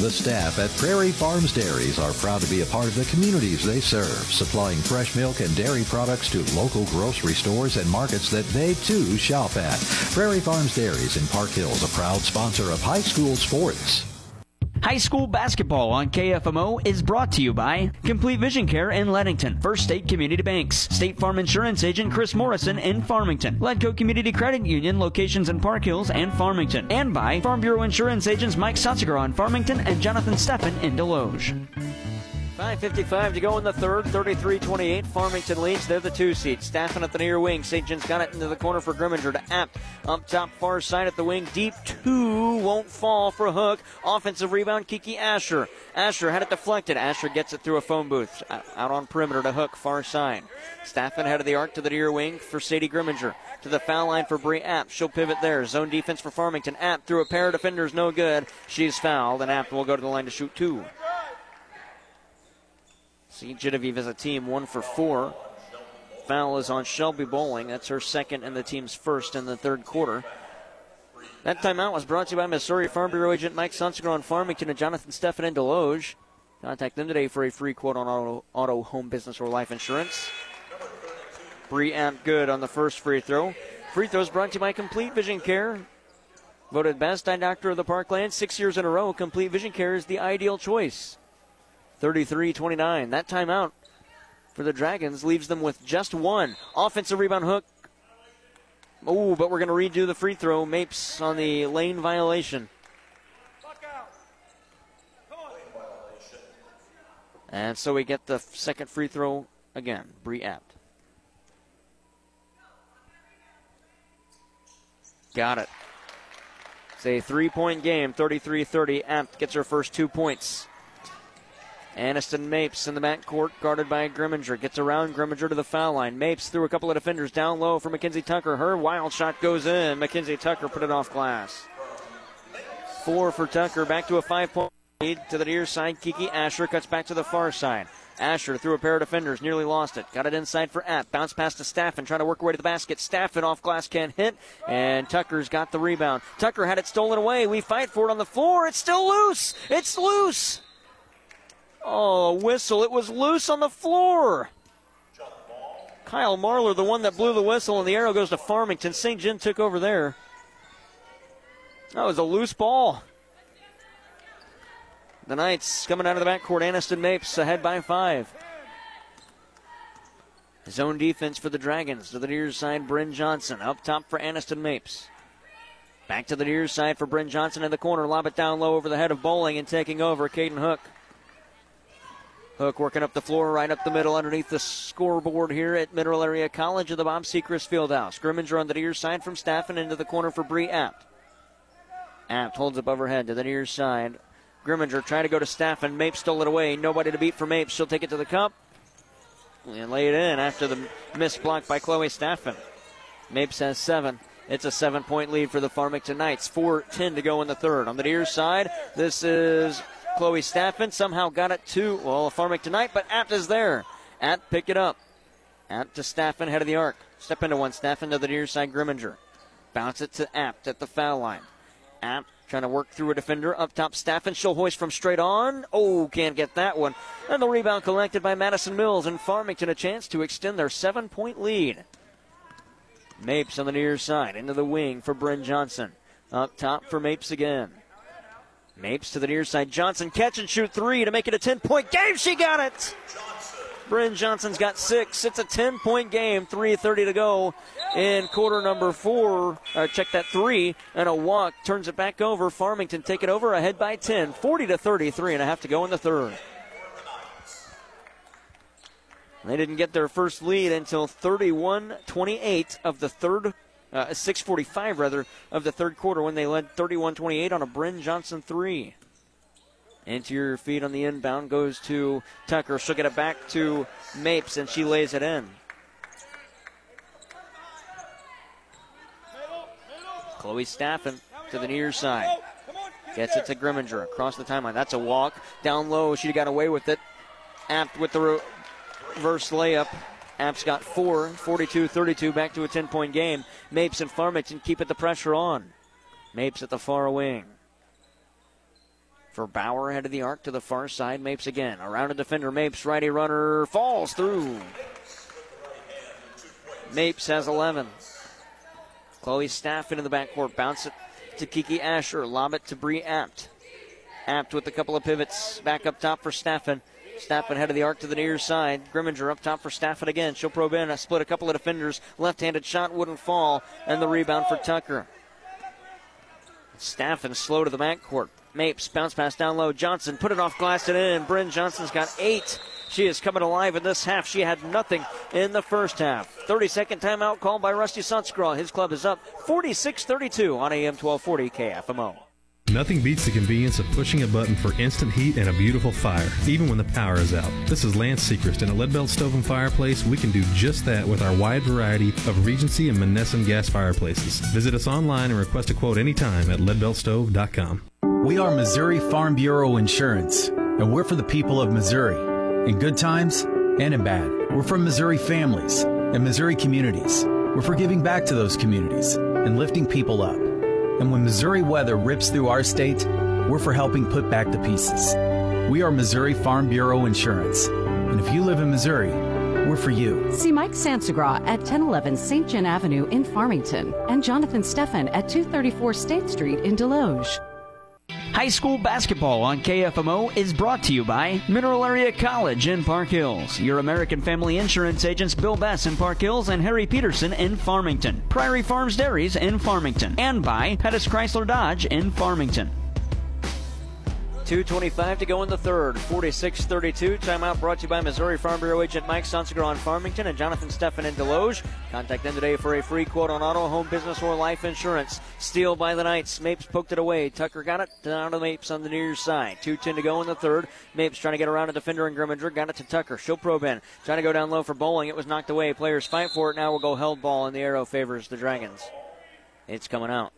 The staff at Prairie Farms Dairies are proud to be a part of the communities they serve, supplying fresh milk and dairy products to local grocery stores and markets that they, too, shop at. Prairie Farms Dairies in Park Hills, a proud sponsor of high school sports. High school basketball on KFMO is brought to you by Complete Vision Care in Leadington, First State Community Banks, State Farm Insurance Agent Chris Morrison in Farmington, Ledco Community Credit Union locations in Park Hills and Farmington, and by Farm Bureau Insurance Agents Mike Sansegraw in Farmington and Jonathan Staffen in Deloge. 5:55 to go in the third, 33-28. Farmington leads. They're the two seed. Staffen at the near wing. St. John's got it into the corner for Grimminger to Apt. Up top, far side at the wing. Deep two. Won't fall for Hook. Offensive rebound, Kiki Asher. Asher had it deflected. Asher gets it through a phone booth. Out on perimeter to Hook, far side. Staffen head of the arc to the near wing for Sadie Grimminger. To the foul line for Bree Apt. She'll pivot there. Zone defense for Farmington. Apt through a pair of defenders. No good. She's fouled, and Apt will go to the line to shoot two. St. Genevieve is a team 1 for 4. Foul is on Shelby Bowling. That's her second and the team's first in the third quarter. That timeout was brought to you by Missouri Farm Bureau agent Mike Sansegraw in Farmington and Jonathan Staffen in Deloge. Contact them today for a free quote on auto, home, business, or life insurance. Bree Apt good on the first free throw. Free throws brought to you by Complete Vision Care. Voted best eye doctor of the Parkland 6 years in a row. Complete Vision Care is the ideal choice. 33-29. That timeout for the Dragons leaves them with just one. Offensive rebound Hook. Oh, but we're going to redo the free throw. Mapes on the lane violation. And so we get the second free throw again. Bree Apt. Got it. It's a 3-point game. 33-30. Apt gets her first 2 points. Aniston Mapes in the backcourt, guarded by Grimminger. Gets around Grimminger to the foul line. Mapes through a couple of defenders down low for Mackenzie Tucker. Her wild shot goes in. Mackenzie Tucker put it off glass. 4 for Tucker. Back to a 5-point lead to the near side. Kiki Asher cuts back to the far side. Asher through a pair of defenders. Nearly lost it. Got it inside for Apt. Bounce pass to Staffen. Trying to work away to the basket. Staffen off glass. Can't hit. And Tucker's got the rebound. Tucker had it stolen away. We fight for it on the floor. It's still loose. It's loose. Oh, whistle. It was loose on the floor. Kyle Marler, the one that blew the whistle, and the arrow goes to Farmington. St. John took over there. That was a loose ball. The Knights coming out of the backcourt. Aniston Mapes ahead by 5. Zone defense for the Dragons. To the near side, Bryn Johnson. Up top for Aniston Mapes. Back to the near side for Bryn Johnson in the corner. Lob it down low over the head of Bowling and taking over, Caden Hook. Hook working up the floor, right up the middle underneath the scoreboard here at Mineral Area College of the Bob Sechrist Fieldhouse. Grimminger on the near side from Staffen into the corner for Bree Apt. Apt holds up overhead to the near side. Grimminger trying to go to Staffen. Mapes stole it away. Nobody to beat for Mapes. She'll take it to the cup and lay it in after the missed block by Chloe Staffen. Mapes has 7. It's a 7-point lead for the Farmington Knights. 4:10 to go in the third. On the near side, this is Chloe Staffen. Somehow got it to, well, Farmington Knight, but Apt is there. Apt picked it up. Apt to Staffen, head of the arc. Step into one. Staffen to the near side, Grimminger. Bounce it to Apt at the foul line. Apt trying to work through a defender. Up top, Staffen. She'll hoist from straight on. Oh, can't get that one. And the rebound collected by Madison Mills, and Farmington a chance to extend their 7-point lead. Mapes on the near side, into the wing for Bryn Johnson. Up top for Mapes again. Mapes to the near side. Johnson catch and shoot 3 to make it a 10-point game. She got it! Bryn Johnson's got 6. It's a 10-point game. 3:30 to go in quarter number 4. Check that 3. And a walk turns it back over. Farmington take it over ahead by 10. 40-33 and a half to go in the third. They didn't get their first lead until 31-28 of the third, 6:45 rather, of the third quarter when they led 31-28 on a Bryn Johnson 3. Interior feed on the inbound goes to Tucker. She'll get it back to Mapes, and she lays it in. Chloe Staffen to the near side. Gets it to Grimminger across the timeline. That's a walk. Down low, she got away with it. Apt with the reverse layup. Apt's got 4, 42-32, back to a 10-point game. Mapes and Farmington keep it the pressure on. Mapes at the far wing. For Bauer, head of the arc to the far side. Mapes again. Around a defender, Mapes, righty runner, falls through. Mapes has 11. Chloe Staffen in the backcourt. Bounce it to Kiki Asher. Lob it to Bree Apt. Apt with a couple of pivots. Back up top for Staffen. Staffen head of the arc to the near side. Grimminger up top for Staffen again. She'll probe in. Split a couple of defenders. Left-handed shot wouldn't fall. And the rebound for Tucker. Staffen slow to the backcourt. Mapes bounce pass down low. Johnson put it off glass and in. Bryn Johnson's got 8. She is coming alive in this half. She had nothing in the first half. 32nd timeout called by Rusty Sansegraw. His club is up 46-32 on AM 1240 KFMO. Nothing beats the convenience of pushing a button for instant heat and a beautiful fire, even when the power is out. This is Lance Sechrist, and at Leadbelt Stove and Fireplace, we can do just that with our wide variety of Regency and Monessen gas fireplaces. Visit us online and request a quote anytime at leadbeltstove.com. We are Missouri Farm Bureau Insurance, and we're for the people of Missouri, in good times and in bad. We're for Missouri families and Missouri communities. We're for giving back to those communities and lifting people up. And when Missouri weather rips through our state, we're for helping put back the pieces. We are Missouri Farm Bureau Insurance. And if you live in Missouri, we're for you. See Mike Sansegraw at 1011 St. John Avenue in Farmington and Jonathan Staffen at 234 State Street in Deloge. High school basketball on KFMO is brought to you by Mineral Area College in Park Hills, your American Family Insurance agents Bill Bass in Park Hills and Harry Peterson in Farmington, Prairie Farms Dairies in Farmington, and by Pettis Chrysler Dodge in Farmington. 2:25 to go in the third, 46-32. Timeout brought to you by Missouri Farm Bureau agent Mike Sansegraw in Farmington and Jonathan Staffen in Deloge. Contact them today for a free quote on auto, home, business, or life insurance. Steal by the Knights. Mapes poked it away. Tucker got it. Down to Mapes on the near side. 2:10 to go in the third. Mapes trying to get around a defender and Grimminger. Got it to Tucker. She'll probe in. Trying to go down low for Bowling. It was knocked away. Players fight for it. Now will go held ball, and the arrow favors the Dragons. It's coming out.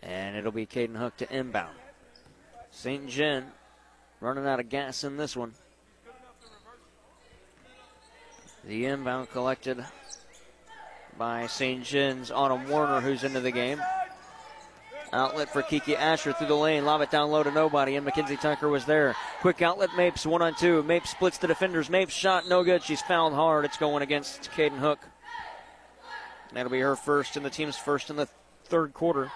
And it'll be Caden Hook to inbound. St. John running out of gas in this one. The inbound collected by St. John's Autumn Warner, who's into the game. Outlet for Kiki Asher through the lane. Lob it down low to nobody, and Mackenzie Tucker was there. Quick outlet, Mapes, 1-on-2. Mapes splits the defenders. Mapes shot no good. She's fouled hard. It's going against Caden Hook. That'll be her first and the team's first in the third quarter.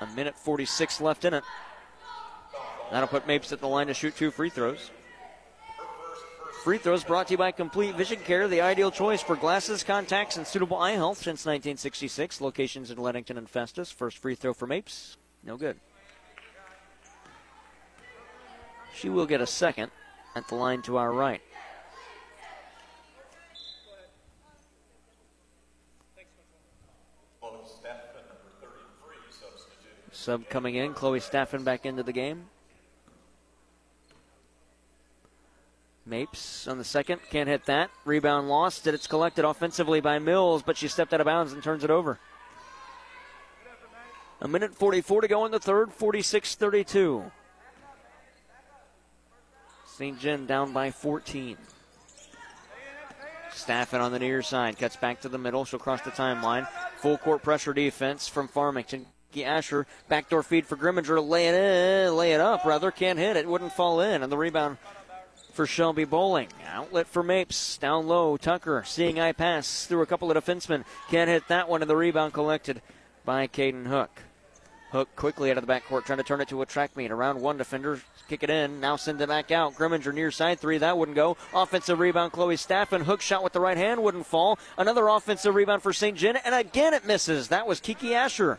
A minute 46 left in it. That'll put Mapes at the line to shoot two free throws. Free throws brought to you by Complete Vision Care, the ideal choice for glasses, contacts, and suitable eye health since 1966. Locations in Leadington and Festus. First free throw for Mapes. No good. She will get a second at the line to our right. Sub coming in. Chloe Staffen back into the game. Mapes on the second, can't hit that. Rebound lost, and it's collected offensively by Mills, but she stepped out of bounds and turns it over. A minute 44 to go in the third, 46-32. St. John down by 14. Staffen on the near side, cuts back to the middle. She'll cross the timeline. Full court pressure defense from Farmington. Asher, backdoor feed for Grimminger, lay it up, can't hit it, wouldn't fall in, and the rebound for Shelby Bowling. Outlet for Mapes. Down low, Tucker. Seeing eye pass through a couple of defensemen. Can't hit that one, and the rebound collected by Caden Hook. Hook quickly out of the backcourt, trying to turn it to a track meet. Around one defender, kick it in, now send it back out. Grimminger near side three, that wouldn't go. Offensive rebound, Chloe Staffen. Hook shot with the right hand, wouldn't fall. Another offensive rebound for St. John, and again it misses. That was Kiki Asher.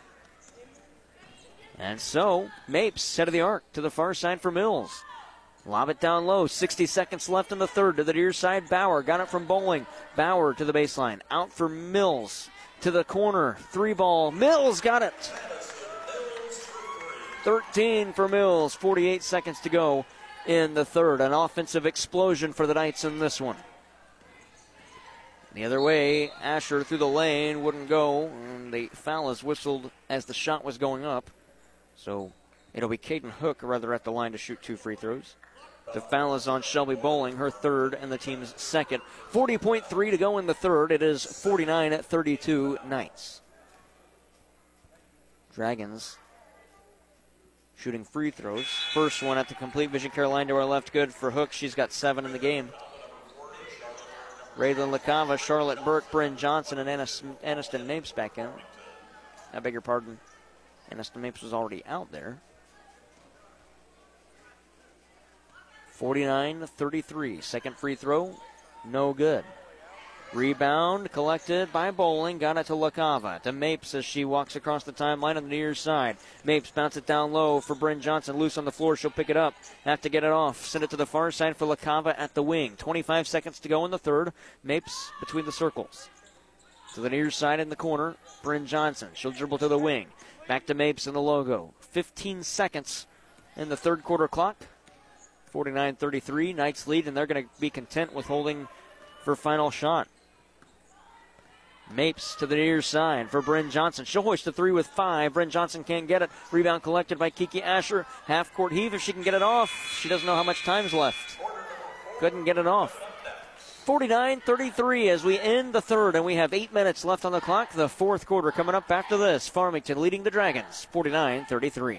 And so, Mapes, head of the arc, to the far side for Mills. Lob it down low. 60 seconds left in the third to the near side. Bauer got it from Bowling. Bauer to the baseline. Out for Mills. To the corner. Three ball. Mills got it. 13 for Mills. 48 seconds to go in the third. An offensive explosion for the Knights in this one. The other way, Asher through the lane. Wouldn't go. And the foul is whistled as the shot was going up. So it'll be Caden Hook, rather, at the line to shoot two free throws. The foul is on Shelby Bowling, her third and the team's second. 40.3 to go in the third. It is 49-32 Knights. Dragons shooting free throws. First one at the Complete Vision Care line to our left. Good for Hook. She's got 7 in the game. Raylan LaCava, Charlotte Burke, Bryn Johnson, and Aniston Mapes back in. I beg your pardon. Aniston Mapes was already out there. 49-33. Second free throw, no good. Rebound collected by Bowling. Got it to LaCava. To Mapes as she walks across the timeline on the near side. Mapes bounce it down low for Bryn Johnson. Loose on the floor. She'll pick it up. Have to get it off. Send it to the far side for LaCava at the wing. 25 seconds to go in the third. Mapes between the circles. To the near side in the corner, Bryn Johnson. She'll dribble to the wing. Back to Mapes in the logo. 15 seconds in the third quarter clock. 49-33, Knights lead, and they're going to be content with holding for final shot. Mapes to the near side for Bryn Johnson. She'll hoist a three with 5. Bryn Johnson can't get it. Rebound collected by Kiki Asher. Half-court heave if she can get it off. She doesn't know how much time's left. Couldn't get it off. 49-33 as we end the third, and we have 8 minutes left on the clock. The fourth quarter coming up after this. Farmington leading the Dragons, 49-33.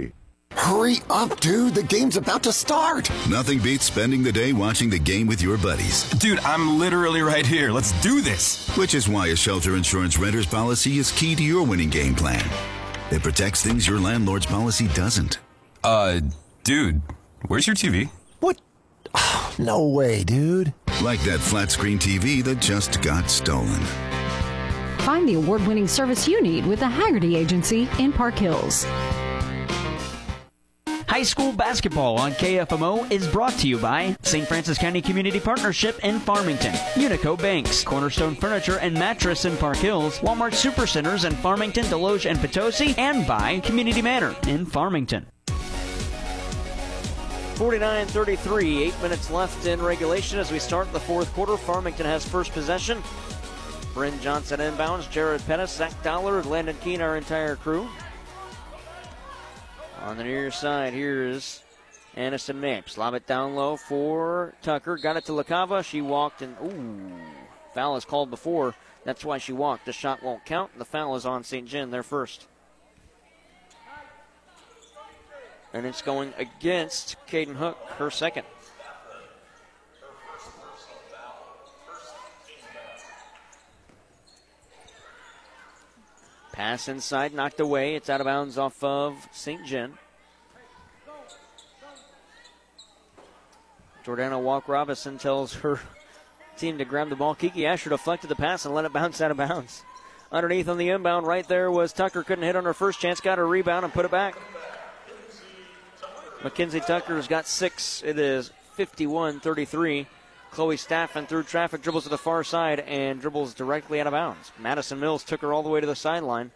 Hurry up, dude. The game's about to start. Nothing beats spending the day watching the game with your buddies. Dude, I'm literally right here. Let's do this. Which is why a Shelter Insurance renter's policy is key to your winning game plan. It protects things your landlord's policy doesn't. Dude, where's your TV? What? Oh, no way, dude. Like that flat-screen TV that just got stolen. Find the award-winning service you need with the Hagerty Agency in Park Hills. High School Basketball on KFMO is brought to you by St. Francis County Community Partnership in Farmington, Unico Banks, Cornerstone Furniture and Mattress in Park Hills, Walmart Supercenters in Farmington, Deloge, and Potosi, and by Community Manor in Farmington. 49-33, 8 minutes left in regulation as we start the fourth quarter. Farmington has first possession. Bryn Johnson inbounds, Jared Pettis, Zach Dollar, Landon Keene, our entire crew. On the near side, here's Aniston Mapes. Lob it down low for Tucker. Got it to LaCava. She walked and, foul is called before. That's why she walked. The shot won't count. The foul is on St. John. They're first. And it's going against Caden Hook, her second. Pass inside, knocked away. It's out of bounds off of St. John. Jordana Walk-Robinson tells her team to grab the ball. Kiki Asher deflected the pass and let it bounce out of bounds. Underneath on the inbound right there was Tucker. Couldn't hit on her first chance. Got her rebound and put it back. Mackenzie Tucker's got six. It is 51-33. Chloe Staffen through traffic, dribbles to the far side, and dribbles directly out of bounds. Madison Mills took her all the way to the sideline,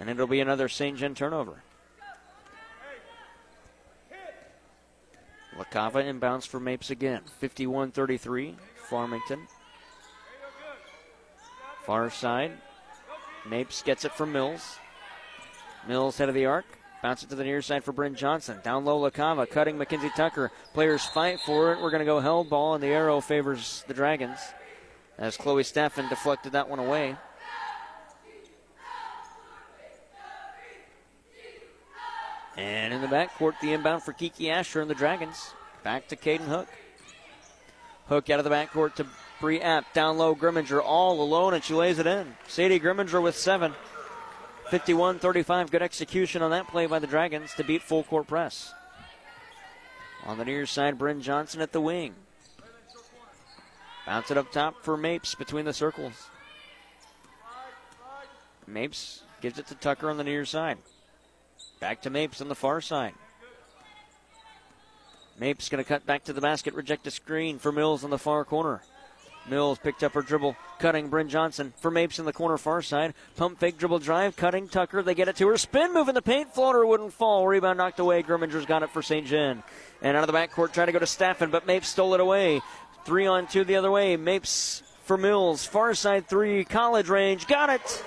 and it'll be another St. John turnover. LaCava inbounds for Mapes again. 51-33, Farmington. Far side, Mapes gets it from Mills. Mills head of the arc. Bounce it to the near side for Bryn Johnson. Down low, LaCava, cutting Mackenzie Tucker. Players fight for it. We're going to go held ball, and the arrow favors the Dragons as Chloe Staffen deflected that one away. And in the backcourt, the inbound for Kiki Asher and the Dragons. Back to Caden Hook. Hook out of the backcourt to Bree Apt. Down low, Grimminger all alone, and she lays it in. Sadie Grimminger with 7. 51-35, good execution on that play by the Dragons to beat full court press. On the near side, Bryn Johnson at the wing. Bounce it up top for Mapes between the circles. Mapes gives it to Tucker on the near side. Back to Mapes on the far side. Mapes going to cut back to the basket, reject a screen for Mills on the far corner. Mills picked up her dribble, cutting Bryn Johnson for Mapes in the corner far side. Pump fake, dribble drive, cutting Tucker. They get it to her. Spin move in the paint. Floater wouldn't fall. Rebound knocked away. Grimminger's got it for St. John. And out of the backcourt, trying to go to Staffen, but Mapes stole it away. 3-on-2 the other way. Mapes for Mills. Far side three, college range. Got it.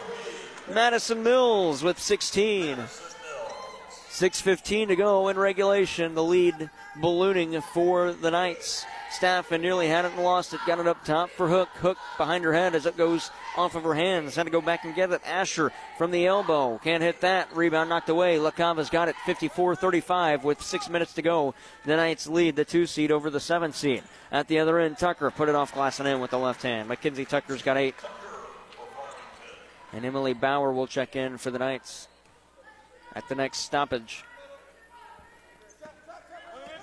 Madison Mills with 16. 6:15 to go in regulation. The lead ballooning for the Knights. Staffen nearly had it and lost it. Got it up top for Hook. Hook behind her head as it goes off of her hands. Had to go back and get it. Asher from the elbow. Can't hit that. Rebound knocked away. LaCava's got it. 54-35 with 6 minutes to go. The Knights lead the 2 seed over the 7 seed. At the other end, Tucker put it off glass and in with the left hand. Mackenzie Tucker's got 8. And Emily Bauer will check in for the Knights at the next stoppage.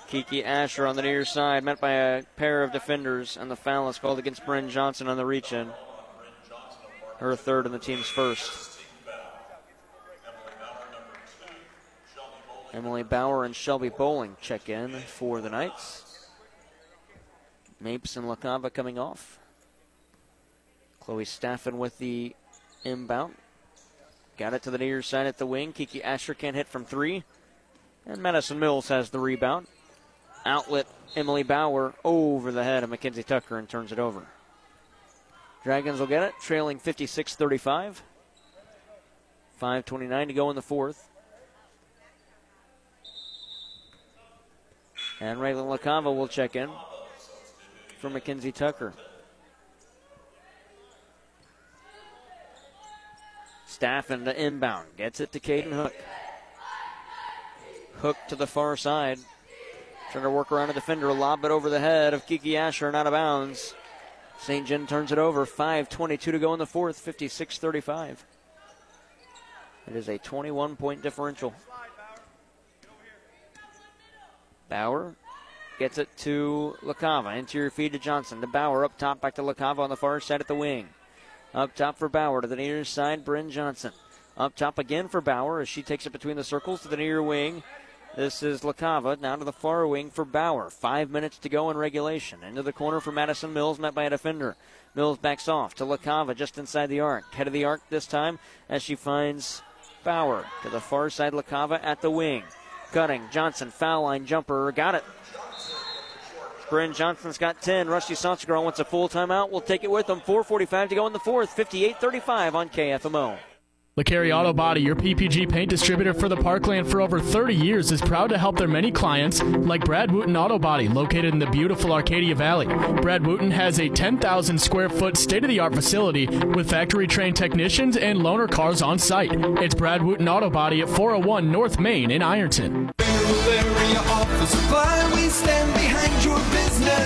Kiki Asher on the near side, met by a pair of defenders, and the foul is called against Bryn Johnson on the reach-in. Her third and the team's first. Emily Bauer and Shelby Bowling check in for the Knights. Mapes and LaCava coming off. Chloe Staffen with the inbound. Got it to the near side at the wing. Kiki Asher can't hit from 3. And Madison Mills has the rebound. Outlet, Emily Bauer over the head of Mackenzie Tucker and turns it over. Dragons will get it, trailing 56-35. 5:29 to go in the fourth. And Raylan LaCava will check in for Mackenzie Tucker. Staffen the inbound, gets it to Caden Hook. Hook to the far side. Trying to work around a defender, lob it over the head of Kiki Asher and out of bounds. St. John turns it over, 5:22 to go in the fourth, 56-35. It is a 21-point differential. Bauer gets it to LaCava, interior feed to Johnson, to Bauer up top, back to LaCava on the far side at the wing. Up top for Bauer, to the near side, Bryn Johnson. Up top again for Bauer as she takes it between the circles to the near wing. This is LaCava now to the far wing for Bauer. 5 minutes to go in regulation. Into the corner for Madison Mills, met by a defender. Mills backs off to LaCava just inside the arc. Head of the arc this time as she finds Bauer to the far side. LaCava at the wing. Cutting. Johnson, foul line jumper. Got it. Bryn Johnson's got 10. Rusty Sansegraw wants a full timeout. We'll take it with them. 4:45 to go in the fourth. 58-35 on KFMO. LeCarry Auto Body, your PPG paint distributor for the Parkland for over 30 years, is proud to help their many clients, like Brad Wooten Auto Body, located in the beautiful Arcadia Valley. Brad Wooten has a 10,000-square-foot state-of-the-art facility with factory-trained technicians and loaner cars on site. It's Brad Wooten Auto Body at 401 North Main in Ironton.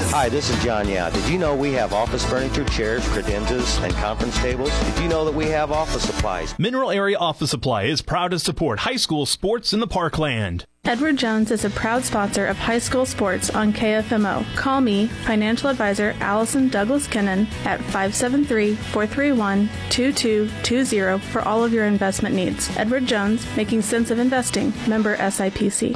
Hi, this is John Yao. Did you know we have office furniture, chairs, credenzas, and conference tables? Did you know that we have office supplies? Mineral Area Office Supply is proud to support high school sports in the Parkland. Edward Jones is a proud sponsor of high school sports on KFMO. Call me, financial advisor Allison Douglas-Kennon, at 573-431-2220 for all of your investment needs. Edward Jones, making sense of investing. Member SIPC.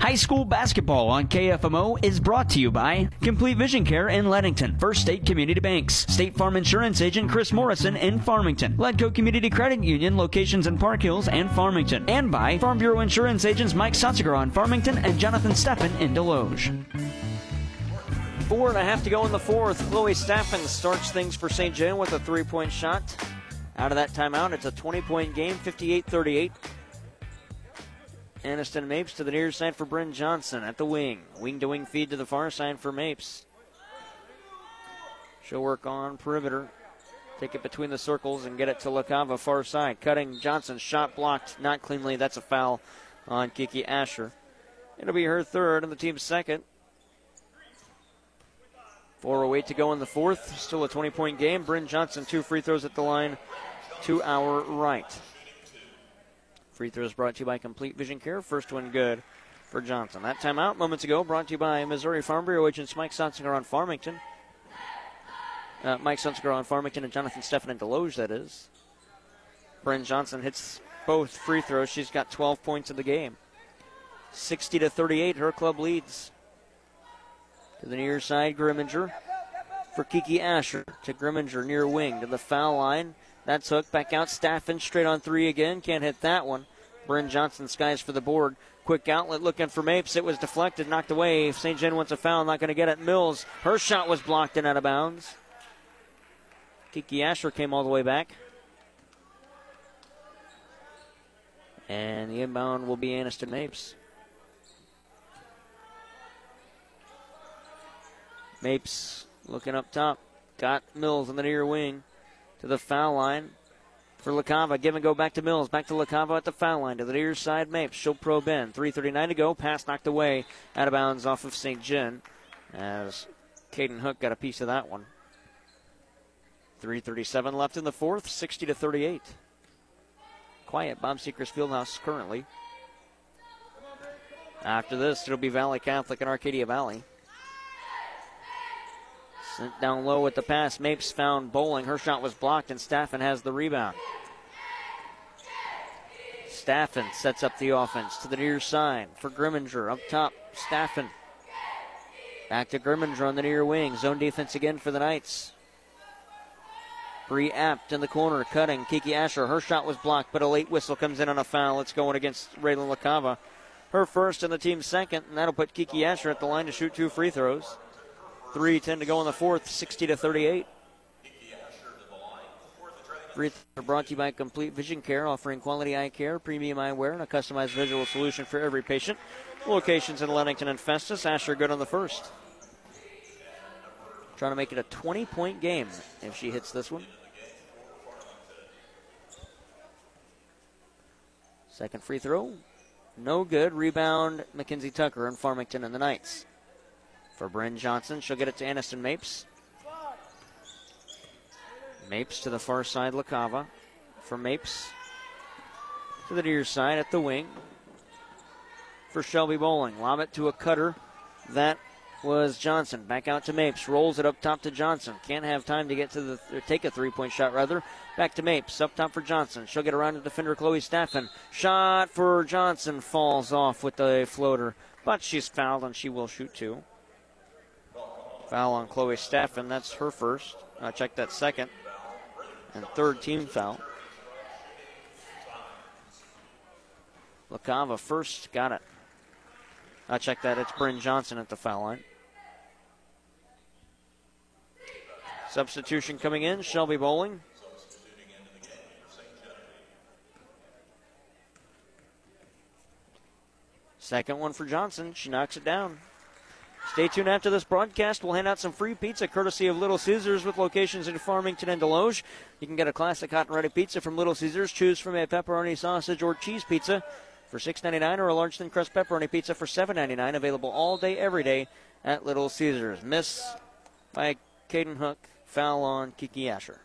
High school basketball on KFMO is brought to you by Complete Vision Care in Leadington, First State Community Banks, State Farm Insurance Agent Chris Morrison in Farmington, Ledco Community Credit Union locations in Park Hills and Farmington, and by Farm Bureau Insurance Agents Mike Sansegraw in Farmington and Jonathan Staffen in Deloge. 4.5 to go in the fourth. Chloe Staffen starts things for St. John with a three-point shot. Out of that timeout, it's a 20-point game, 58-38. Aniston Mapes to the near side for Bryn Johnson at the wing. Wing-to-wing feed to the far side for Mapes. She'll work on perimeter. Take it between the circles and get it to LaCava far side. Cutting Johnson, shot blocked, not cleanly. That's a foul on Kiki Asher. It'll be her third and the team's second. 4:08 to go in the fourth. Still a 20-point game. Bryn Johnson, two free throws at the line to our right. Free throws brought to you by Complete Vision Care. First one good for Johnson. That timeout moments ago brought to you by Missouri Farm Bureau agents Mike Sansegraw on Farmington. Mike Sansegraw on Farmington and Jonathan Staffen and Deloge, that is. Bryn Johnson hits both free throws. She's got 12 points in the game. 60-38, her club leads. To the near side, Grimminger for Kiki Asher. To Grimminger, near wing, to the foul line. That's hooked back out. Staffen straight on three again. Can't hit that one. Bryn Johnson skies for the board. Quick outlet looking for Mapes. It was deflected, knocked away. If St. John wants a foul, not going to get it. Mills, her shot was blocked and out of bounds. Kiki Asher came all the way back. And the inbound will be Aniston Mapes. Mapes looking up top. Got Mills in the near wing. To the foul line for LaCava. Give and go back to Mills. Back to LaCava at the foul line. To the near side, Mapes. She'll probe in. 3:39 to go. Pass knocked away. Out of bounds off of St. John. As Caden Hook got a piece of that one. 3:37 left in the fourth. 60-38. Quiet Bob Seekers Fieldhouse currently. After this, it'll be Valley Catholic and Arcadia Valley. Sent down low with the pass. Mapes found Bowling. Her shot was blocked, and Staffen has the rebound. Staffen sets up the offense to the near side for Grimminger. Up top, Staffen. Back to Grimminger on the near wing. Zone defense again for the Knights. Bree Apt in the corner, cutting. Kiki Asher, her shot was blocked, but a late whistle comes in on a foul. It's going against Raylan LaCava. Her first and the team's second, and that'll put Kiki Asher at the line to shoot two free throws. 3:10 to go in the fourth, 60-38. Free throws brought to you by Complete Vision Care, offering quality eye care, premium eyewear, and a customized visual solution for every patient. Locations in Leadington and Festus. Asher good on the first. Trying to make it a 20-point game if she hits this one. Second free throw. No good. Rebound, Mackenzie Tucker and Farmington and the Knights. For Bryn Johnson, she'll get it to Aniston Mapes. Mapes to the far side, LaCava. For Mapes to the near side at the wing. For Shelby Bowling, lob it to a cutter. That was Johnson. Back out to Mapes. Rolls it up top to Johnson. Can't have time to get to the take a three-point shot, rather. Back to Mapes. Up top for Johnson. She'll get around to defender Chloe Staffen. Shot for Johnson falls off with a floater. But she's fouled, and she will shoot two. Foul on Chloe Staffen. That's her first. Check that second. And third team foul. LaCava first. Got it. I'll check that. It's Bryn Johnson at the foul line. Substitution coming in, Shelby Bowling. Second one for Johnson. She knocks it down. Stay tuned after this broadcast. We'll hand out some free pizza courtesy of Little Caesars with locations in Farmington and Deloge. You can get a classic hot and ready pizza from Little Caesars. Choose from a pepperoni, sausage, or cheese pizza for $6.99 or a large thin crust pepperoni pizza for $7.99. Available all day, every day at Little Caesars. Miss by Caden Hook. Foul on Kiki Asher.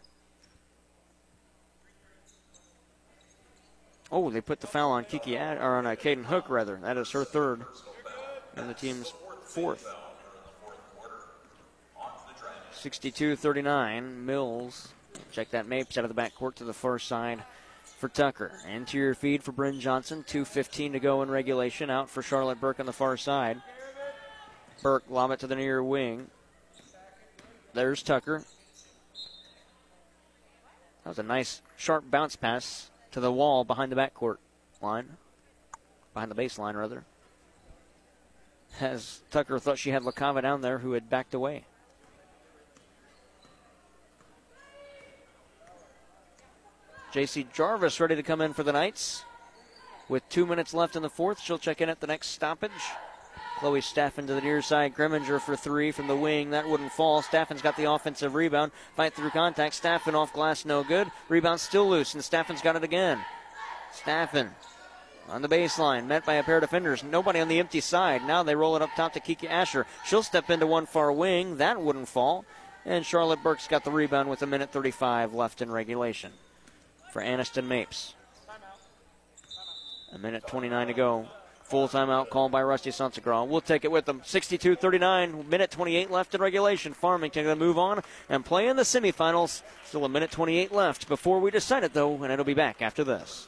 Oh, they put the foul on Caden Hook, rather. That is her third and the team's fourth. 62-39. Mills. Check that. Mapes out of the backcourt to the far side. For Tucker. Interior feed for Bryn Johnson. 2:15 to go in regulation. Out for Charlotte Burke on the far side. Burke lob it to the near wing. There's Tucker. That was a nice sharp bounce pass to the wall behind the backcourt line. Behind the baseline, rather. As Tucker thought she had LaCava down there, who had backed away. J.C. Jarvis ready to come in for the Knights. With 2 minutes left in the fourth, she'll check in at the next stoppage. Chloe Staffen to the near side. Grimminger for three from the wing. That wouldn't fall. Staffen's got the offensive rebound. Fight through contact. Staffen off glass, no good. Rebound still loose, and Staffen's got it again. Staffen on the baseline, met by a pair of defenders. Nobody on the empty side. Now they roll it up top to Kiki Asher. She'll step into one far wing. That wouldn't fall. And Charlotte Burke's got the rebound with 1:35 left in regulation. For Aniston Mapes. 1:29 to go. Full timeout called by Rusty Sansegraw. We'll take it with them. 62-39, 1:28 left in regulation. Farmington going to move on and play in the semifinals. Still 1:28 left before we decide it, though, and it'll be back after this.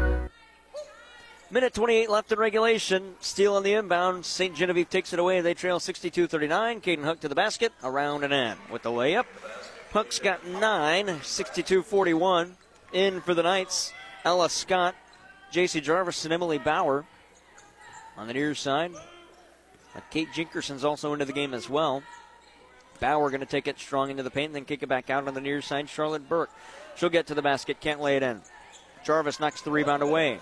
1:28 left in regulation. Steal on the inbound. St. Genevieve takes it away. They trail 62-39. Caden Hook to the basket. Around and in with the layup. Hook's got 9. 62-41. In for the Knights. Ella Scott, J.C. Jarvis, and Emily Bauer on the near side. Kate Jinkerson's also into the game as well. Bauer going to take it strong into the paint and then kick it back out on the near side. Charlotte Burke. She'll get to the basket. Can't lay it in. Jarvis knocks the rebound away.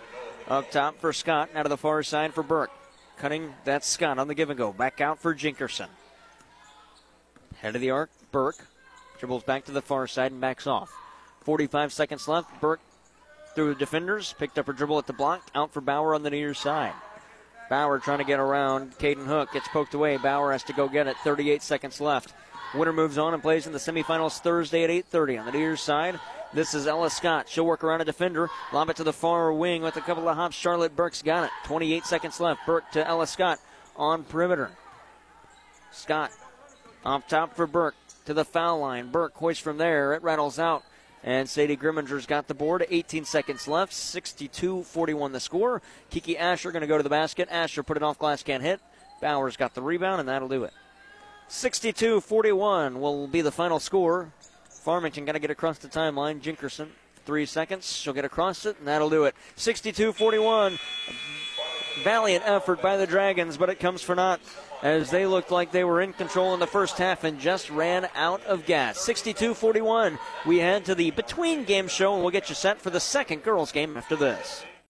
Up top for Scott, out of the far side for Burke. Cutting, that's Scott on the give and go. Back out for Jinkerson. Head of the arc, Burke. Dribbles back to the far side and backs off. 45 seconds left. Burke through the defenders. Picked up her dribble at the block. Out for Bauer on the near side. Bauer trying to get around. Caden Hook gets poked away. Bauer has to go get it. 38 seconds left. Winner moves on and plays in the semifinals Thursday at 8:30 on the near side. This is Ella Scott. She'll work around a defender. Lob it to the far wing with a couple of hops. Charlotte Burke's got it. 28 seconds left. Burke to Ella Scott on perimeter. Scott off top for Burke to the foul line. Burke hoists from there. It rattles out. And Sadie Grimminger's got the board. 18 seconds left. 62-41 the score. Kiki Asher going to go to the basket. Asher put it off glass, can't hit. Bowers got the rebound, and that'll do it. 62-41 will be the final score. Farmington got to get across the timeline. Jinkerson, 3 seconds. She'll get across it, and that'll do it. 62-41. Valiant effort by the Dragons, but it comes for naught as they looked like they were in control in the first half and just ran out of gas. 62-41. We head to the between game show, and we'll get you set for the second girls game after this.